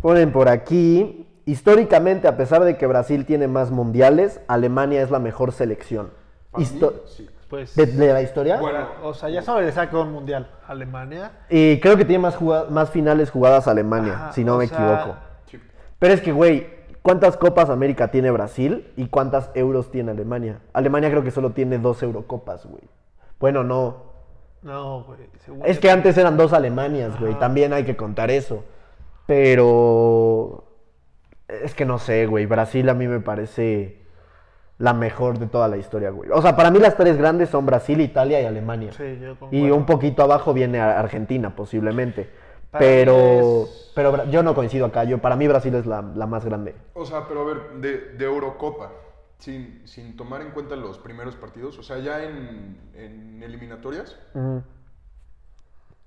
Ponen por aquí, históricamente, a pesar de que Brasil tiene más mundiales, Alemania es la mejor selección. Histo- sí. Pues, de, de la historia. Bueno, o sea, ya sabes, le sacó un mundial Alemania. Y creo que tiene más, jugada, más finales jugadas a Alemania, Ajá, si no me sea... equivoco. Sí. Pero es que, güey, ¿cuántas Copas América tiene Brasil y cuántas Euros tiene Alemania? Alemania creo que solo tiene dos Eurocopas, güey. Bueno, no. No, güey. Es que antes eran dos Alemanias, güey. También hay que contar eso. Pero... Es que no sé, güey. Brasil a mí me parece... la mejor de toda la historia, güey. O sea, para mí las tres grandes son Brasil, Italia y Alemania. Sí, yo concuerdo. Y un poquito abajo viene Argentina, posiblemente. Para pero es... pero yo no coincido acá. Yo, para mí Brasil es la, la más grande. O sea, pero a ver, de, de Eurocopa, sin, sin tomar en cuenta los primeros partidos, o sea, ya en, en eliminatorias, uh-huh.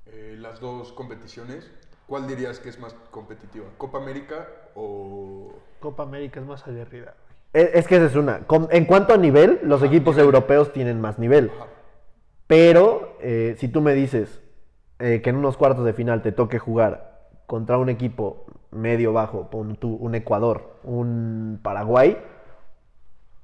eh, las dos competiciones... ¿Cuál dirías que es más competitiva? ¿Copa América o...? Copa América es más aguerrida. Es que esa es una. En cuanto a nivel, los ah, equipos nivel. europeos tienen más nivel. Ajá. Pero eh, si tú me dices eh, que en unos cuartos de final te toque jugar contra un equipo medio-bajo, un, un Ecuador, un Paraguay,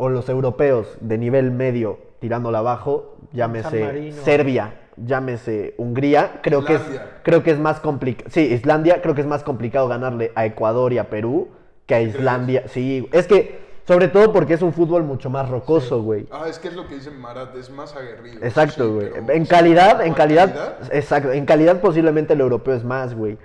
o los europeos de nivel medio tirándola abajo, llámese Serbia, llámese Hungría, creo que, es, creo que es más complicado, sí, Islandia, creo que es más complicado ganarle a Ecuador y a Perú que a Islandia, sí, es que sobre todo porque es un fútbol mucho más rocoso, güey. Sí. Ah, es que es lo que dicen Marat, es más aguerrido. Exacto, güey. Sí, en calidad, sea, en calidad, calidad, exacto, en calidad posiblemente el europeo es más, güey.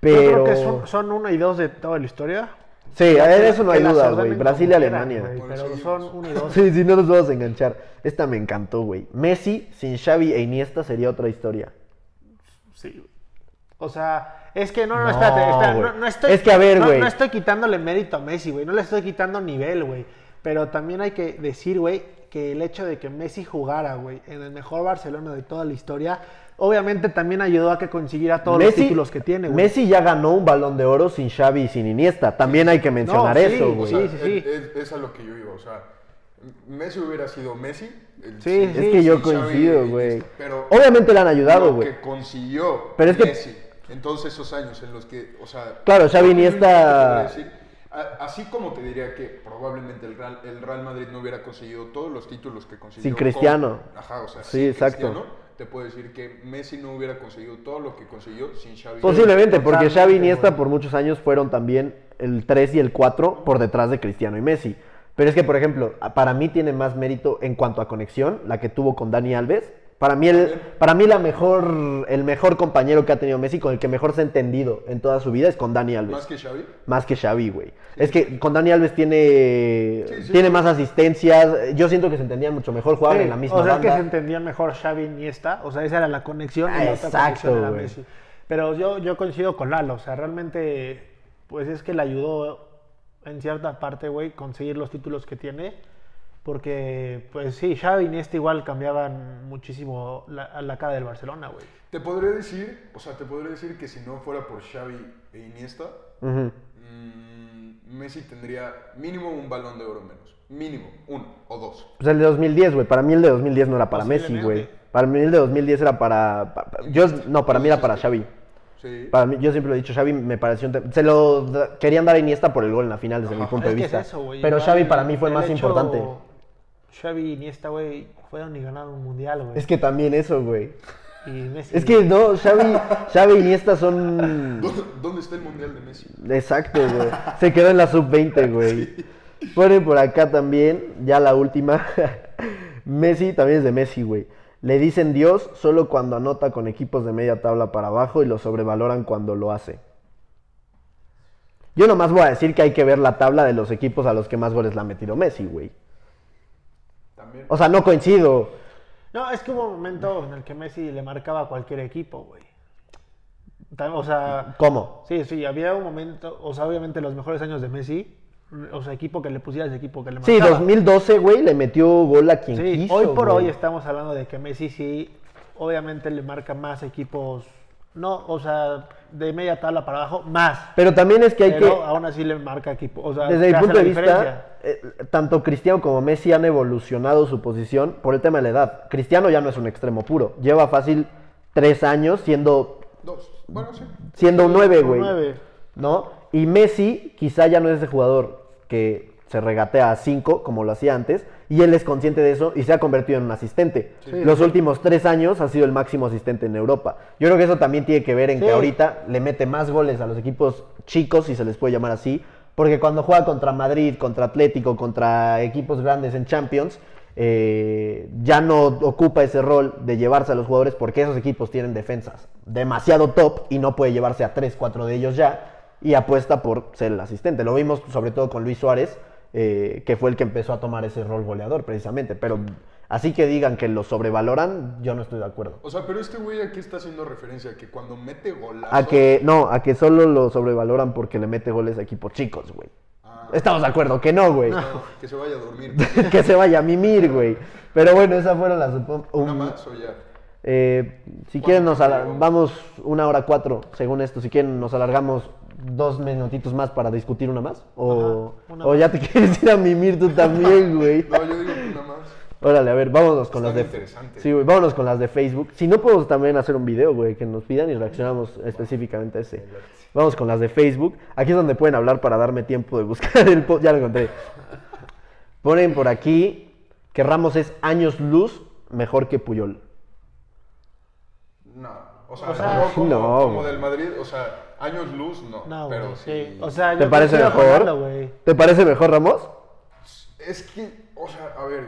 Pero yo creo que son, son uno y dos de toda la historia. Sí, a ver, eso no hay duda, güey. Brasil y Alemania. Wey, pero son uno y dos. Sí, sí, no nos vamos a enganchar. Esta me encantó, güey. Messi sin Xavi e Iniesta sería otra historia. Sí. O sea... Es que no, no, no espérate, espérate no, no estoy, es que a ver, güey. No, no estoy quitándole mérito a Messi, güey, no le estoy quitando nivel, güey. Pero también hay que decir, güey, que el hecho de que Messi jugara, güey, en el mejor Barcelona de toda la historia, obviamente también ayudó a que consiguiera todos Messi, los títulos que tiene, güey. Messi ya ganó un Balón de Oro sin Xavi y sin Iniesta, también hay que mencionar no, sí, eso, güey. O sea, sí, sí, sí. Es, es a lo que yo iba, o sea... Messi hubiera sido Messi. El, sí, el, es que el, yo coincido, güey. Obviamente le han ayudado, güey. Lo que consiguió pero es Messi que... en todos esos años en los que, o sea... Claro, Xavi Iniesta... Así como te diría que probablemente el Real, el Real Madrid no hubiera conseguido todos los títulos que consiguió... Sin Cristiano. Con, ajá, o sea, sí, sin exacto. Cristiano, te puedo decir que Messi no hubiera conseguido todo lo que consiguió sin Xavi. Posiblemente, porque Xavi Iniesta bueno. por muchos años fueron también el tres y el cuatro por detrás de Cristiano y Messi. Pero es que, por ejemplo, para mí tiene más mérito en cuanto a conexión, la que tuvo con Dani Alves. Para mí, el, para mí la mejor, el mejor compañero que ha tenido Messi, con el que mejor se ha entendido en toda su vida, es con Dani Alves. ¿Más que Xavi? Más que Xavi, güey. Sí. Es que con Dani Alves tiene, sí, sí, tiene sí. más asistencias. Yo siento que se entendían mucho mejor, jugaban sí. en la misma banda. O sea, banda. Es que se entendían mejor Xavi y Iniesta. O sea, esa era la conexión. Ah, y la exacto, otra conexión era Messi. Pero yo, yo coincido con Lalo. O sea, realmente, pues es que le ayudó... en cierta parte, güey, conseguir los títulos que tiene, porque, pues sí, Xavi y Iniesta igual cambiaban muchísimo la, la cara del Barcelona, güey. Te podré decir, o sea, te podré decir que si no fuera por Xavi e Iniesta, uh-huh. mmm, Messi tendría mínimo un Balón de Oro menos, mínimo, uno o dos. Pues el de dos mil diez, güey, para mí el de dos mil diez no era para Messi, güey. Para mí el de dos mil diez era para, para yo, no, para mí era para Xavi. Sí. Para mí, yo siempre lo he dicho, Xavi me pareció... Se lo da, querían dar a Iniesta por el gol en la final, desde ajá. mi punto es de vista. Es eso, wey, pero Xavi para mí fue más hecho, importante. Xavi y Iniesta, güey, fueron y ganaron un mundial, güey. Es que también eso, güey. Es que no, Xavi, Xavi y Iniesta son... ¿Dónde, ¿Dónde está el mundial de Messi? Exacto, güey. Se quedó en la sub veinte, güey. Sí. Ponen por acá también, ya la última. Messi también es de Messi, güey. Le dicen Dios solo cuando anota con equipos de media tabla para abajo y lo sobrevaloran cuando lo hace. Yo nomás voy a decir que hay que ver la tabla de los equipos a los que más goles la ha metido Messi, güey. También. O sea, no coincido. No, es que hubo un momento en el que Messi le marcaba a cualquier equipo, güey. O sea... ¿Cómo? Sí, sí, había un momento... O sea, obviamente los mejores años de Messi... O sea, equipo que le pusieras, equipo que le marcaba. Sí, dos mil doce, güey, le metió gol a quien sí, quiso, hoy por güey. Hoy estamos hablando de que Messi sí, obviamente le marca más equipos, no, o sea, de media tabla para abajo, más. Pero también es que hay pero que... aún así le marca equipo, o sea, desde mi punto de vista, eh, tanto Cristiano como Messi han evolucionado su posición por el tema de la edad. Cristiano ya no es un extremo puro, lleva fácil tres años siendo... Dos, bueno, sí. Siendo un nueve, güey. Un nueve. ¿No? Y Messi quizá ya no es ese jugador que se regatea a cinco, como lo hacía antes, y él es consciente de eso y se ha convertido en un asistente. Sí. Los últimos tres años ha sido el máximo asistente en Europa. Yo creo que eso también tiene que ver en sí. que ahorita le mete más goles a los equipos chicos, si se les puede llamar así, porque cuando juega contra Madrid, contra Atlético, contra equipos grandes en Champions, eh, ya no ocupa ese rol de llevarse a los jugadores porque esos equipos tienen defensas demasiado top y no puede llevarse a tres, cuatro de ellos ya. Y apuesta por ser el asistente. Lo vimos sobre todo con Luis Suárez, eh, que fue el que empezó a tomar ese rol goleador precisamente. Pero así que digan que lo sobrevaloran, yo no estoy de acuerdo. O sea, pero este güey aquí está haciendo referencia a que cuando mete golazo... A que, no, a que solo lo sobrevaloran porque le mete goles a equipos chicos, güey. Ah, estamos de acuerdo que no, güey. No, que se vaya a dormir. Que se vaya a mimir, güey. Pero bueno, esas fueron las... Un... Nada más o ya... Eh, si quieren nos alargamos una hora cuatro, según esto, si quieren nos alargamos dos minutitos más para discutir una más, o, ajá, una o más. Ya te quieres ir a mimir tú también, güey. No, yo digo una más. Órale, a ver, vámonos con las de sí, güey, vámonos con las de Facebook. Si no podemos también hacer un video, güey, que nos pidan y reaccionamos wow. específicamente a ese. Vamos con las de Facebook. Aquí es donde pueden hablar para darme tiempo de buscar el post. Ya lo encontré. Ponen por aquí que Ramos es años luz mejor que Puyol. No, o sea, o sea como, no, como del Madrid, o sea, años luz no, no pero wey, sí. Sí. O sea, ¿Te, ¿Te parece mejor? Jugando, ¿Te parece mejor Ramos? Es que, o sea, a ver,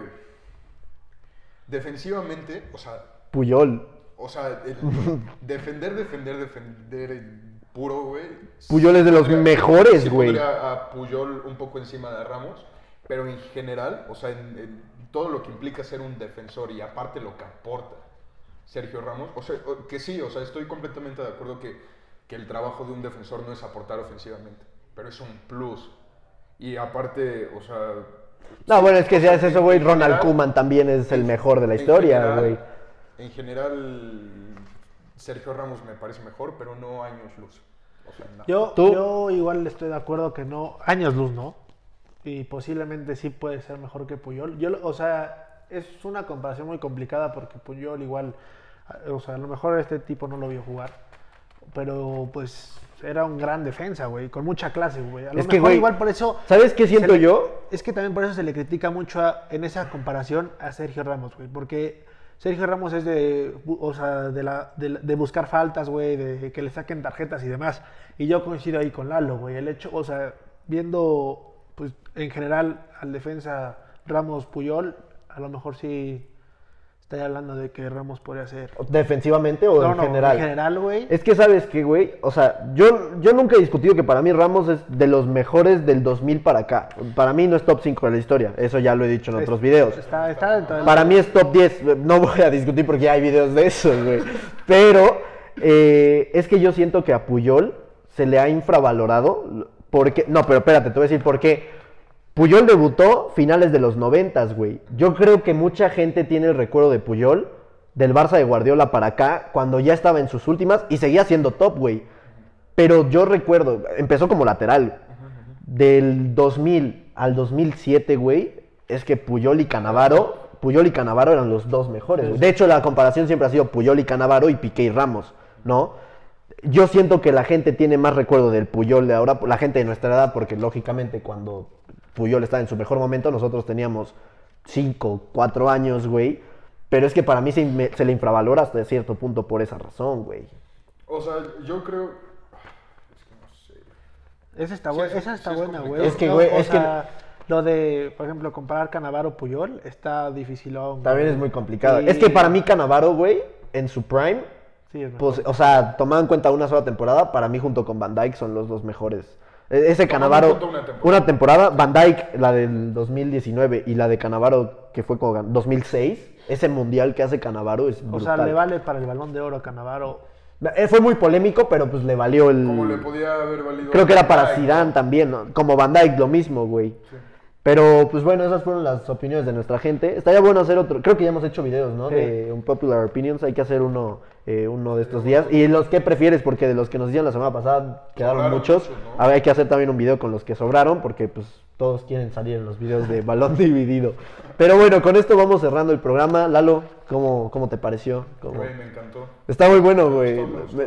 defensivamente, o sea, Puyol. O sea, el, defender, defender, defender el puro, güey. Puyol es de los mejores, güey. Sí pondría a Puyol un poco encima de Ramos, pero en general, o sea, en, en todo lo que implica ser un defensor y aparte lo que aporta Sergio Ramos, o sea, que sí, o sea, estoy completamente de acuerdo que, que el trabajo de un defensor no es aportar ofensivamente, pero es un plus. Y aparte, o sea... No, bueno, es que si haces eso, güey, Ronald Koeman también es el mejor de la historia, güey. En general, Sergio Ramos me parece mejor, pero no años luz. O sea, no. Yo, yo igual estoy de acuerdo que no, años luz no. Y posiblemente sí puede ser mejor que Puyol. Yo, o sea, es una comparación muy complicada porque Puyol igual, o sea, a lo mejor este tipo no lo vio jugar, pero pues era un gran defensa, güey, con mucha clase, güey. A lo es mejor que, güey, igual por eso... ¿Sabes qué siento le, yo? Es que también por eso se le critica mucho a, en esa comparación a Sergio Ramos, güey, porque... Sergio Ramos es de, o sea, de, la, de, de buscar faltas, güey, de, de que le saquen tarjetas y demás. Y yo coincido ahí con Lalo, güey. El hecho, o sea, viendo, pues, en general al defensa Ramos-Puyol, a lo mejor sí estaría hablando de que Ramos podría ser... ¿Defensivamente o no, en no, general? No, en general, güey. Es que, ¿sabes qué, güey? O sea, yo, yo nunca he discutido que para mí Ramos es de los mejores del dos mil para acá. Para mí no es top cinco de la historia. Eso ya lo he dicho en es, otros videos. Está, está dentro. Para mí es top diez. No voy a discutir porque ya hay videos de eso, güey. Pero eh, es que yo siento que a Puyol se le ha infravalorado porque... No, pero espérate, te voy a decir por qué. Puyol debutó finales de los noventas, güey. Yo creo que mucha gente tiene el recuerdo de Puyol, del Barça de Guardiola para acá, cuando ya estaba en sus últimas y seguía siendo top, güey. Pero yo recuerdo, empezó como lateral. Del dos mil al dos mil siete, güey, es que Puyol y Cannavaro, Puyol y Cannavaro eran los dos mejores, güey. De hecho, la comparación siempre ha sido Puyol y Cannavaro y Piqué y Ramos, ¿no? Yo siento que la gente tiene más recuerdo del Puyol de ahora, la gente de nuestra edad, porque lógicamente cuando... Puyol estaba en su mejor momento, nosotros teníamos cinco, cuatro años, güey. Pero es que para mí se, me, se le infravalora hasta cierto punto por esa razón, güey. O sea, yo creo... Es que no sé. Esa está, sí, bu- es, esa está sí buena, güey. Es, es que, güey, no, es o sea, que... Lo de, por ejemplo, comparar Cannavaro-Puyol está difícil aún. También es muy complicado. Y... Es que para mí Cannavaro, güey, en su prime... Sí, es pues, o sea, tomando en cuenta una sola temporada, para mí junto con Van Dijk son los dos mejores... Ese Cannavaro, una temporada. una temporada, Van Dijk, la del dos mil diecinueve, y la de Cannavaro, que fue con dos mil seis, ese mundial que hace Cannavaro es brutal. O sea, le vale para el Balón de Oro a Cannavaro. Fue muy polémico, pero pues le valió el... Como le podía haber valido... Creo que era para Zidane también, ¿no? Como Van Dijk, lo mismo, güey. Sí. Pero, pues bueno, esas fueron las opiniones de nuestra gente. Estaría bueno hacer otro... Creo que ya hemos hecho videos, ¿no? Sí. De Unpopular Opinions. Hay que hacer uno eh, uno de estos días. Y los que prefieres, porque de los que nos hicieron la semana pasada quedaron sobraron muchos. muchos ¿no? A ver, hay que hacer también un video con los que sobraron, porque pues todos quieren salir en los videos de Balón Dividido. Pero bueno, con esto vamos cerrando el programa. Lalo, ¿cómo, cómo te pareció? ¿Cómo? Güey, me encantó. Está muy bueno, güey.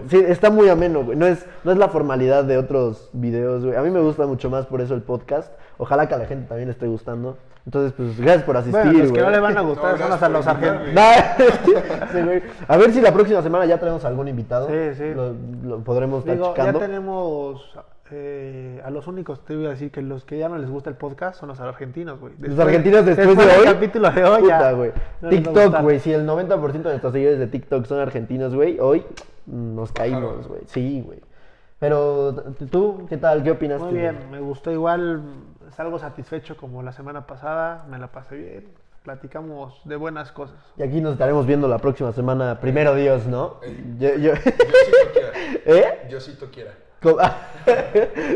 Sí, está muy ameno, güey. No es, no es la formalidad de otros videos, güey. A mí me gusta mucho más por eso el podcast. Ojalá que a la gente también le esté gustando. Entonces, pues, gracias por asistir, güey. Bueno, los que no le van a gustar no, son a los argentinos. No. A ver si la próxima semana ya traemos algún invitado. Sí, sí. Lo, lo podremos estar checando. Ya tenemos eh, a los únicos, te voy a decir, que los que ya no les gusta el podcast son los argentinos, güey. Los argentinos después, después de hoy. El capítulo de hoy puta, ya. Wey. No TikTok, güey. Si el noventa por ciento de nuestros seguidores de TikTok son argentinos, güey, hoy nos caímos, güey. Sí, güey. Pero, ¿tú qué tal? ¿Qué opinas? Muy bien, me gustó igual... Salgo satisfecho como la semana pasada, me la pasé bien, platicamos de buenas cosas. Y aquí nos estaremos viendo la próxima semana, primero Dios, ¿no? Ey, yo, yo... Diosito quiera. ¿Eh? Diosito quiera.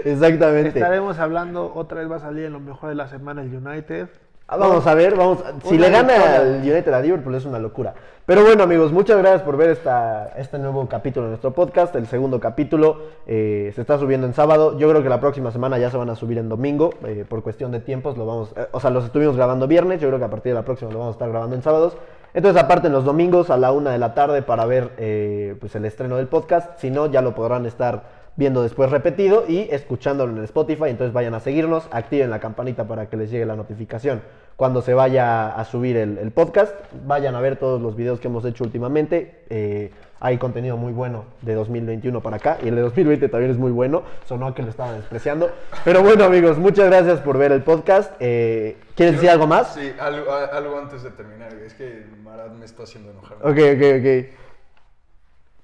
Exactamente. Estaremos hablando, otra vez va a salir en lo mejor de la semana el United. Ah, vamos a ver, vamos a... si le gana locura. Al United a Liverpool es una locura. Pero bueno, amigos, muchas gracias por ver esta, este nuevo capítulo de nuestro podcast. El segundo capítulo eh, se está subiendo en sábado. Yo creo que la próxima semana ya se van a subir en domingo. Eh, por cuestión de tiempos, lo vamos, eh, o sea, los estuvimos grabando viernes. Yo creo que a partir de la próxima lo vamos a estar grabando en sábados. Entonces, aparte en los domingos a la una de la tarde para ver eh, pues el estreno del podcast. Si no, ya lo podrán estar viendo después repetido y escuchándolo en Spotify. Entonces vayan a seguirnos, activen la campanita para que les llegue la notificación cuando se vaya a subir el, el podcast. Vayan a ver todos los videos que hemos hecho últimamente. Eh, hay contenido muy bueno de dos mil veintiuno para acá, y el de dos mil veinte también es muy bueno. Sonó a que lo estaban despreciando. Pero bueno, amigos, muchas gracias por ver el podcast. Eh, ¿Quieres Yo, decir algo más? Sí, algo, algo antes de terminar. Es que Marat me está haciendo enojar. Ok, ok, ok.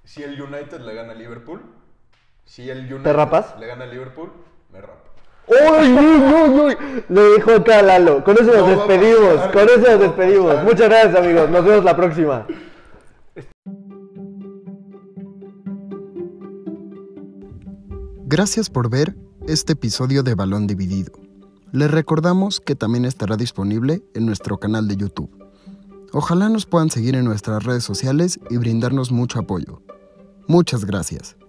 Si el United le gana a Liverpool, si el United ¿Te rapas? le gana a Liverpool, me rapo. ¡Uy, uy, uy, uy! Le dijo acá Lalo. Con eso nos no despedimos. Pasar, Con eso nos despedimos. Pasar. Muchas gracias, amigos. Nos vemos la próxima. Gracias por ver este episodio de Balón Dividido. Les recordamos que también estará disponible en nuestro canal de YouTube. Ojalá nos puedan seguir en nuestras redes sociales y brindarnos mucho apoyo. Muchas gracias.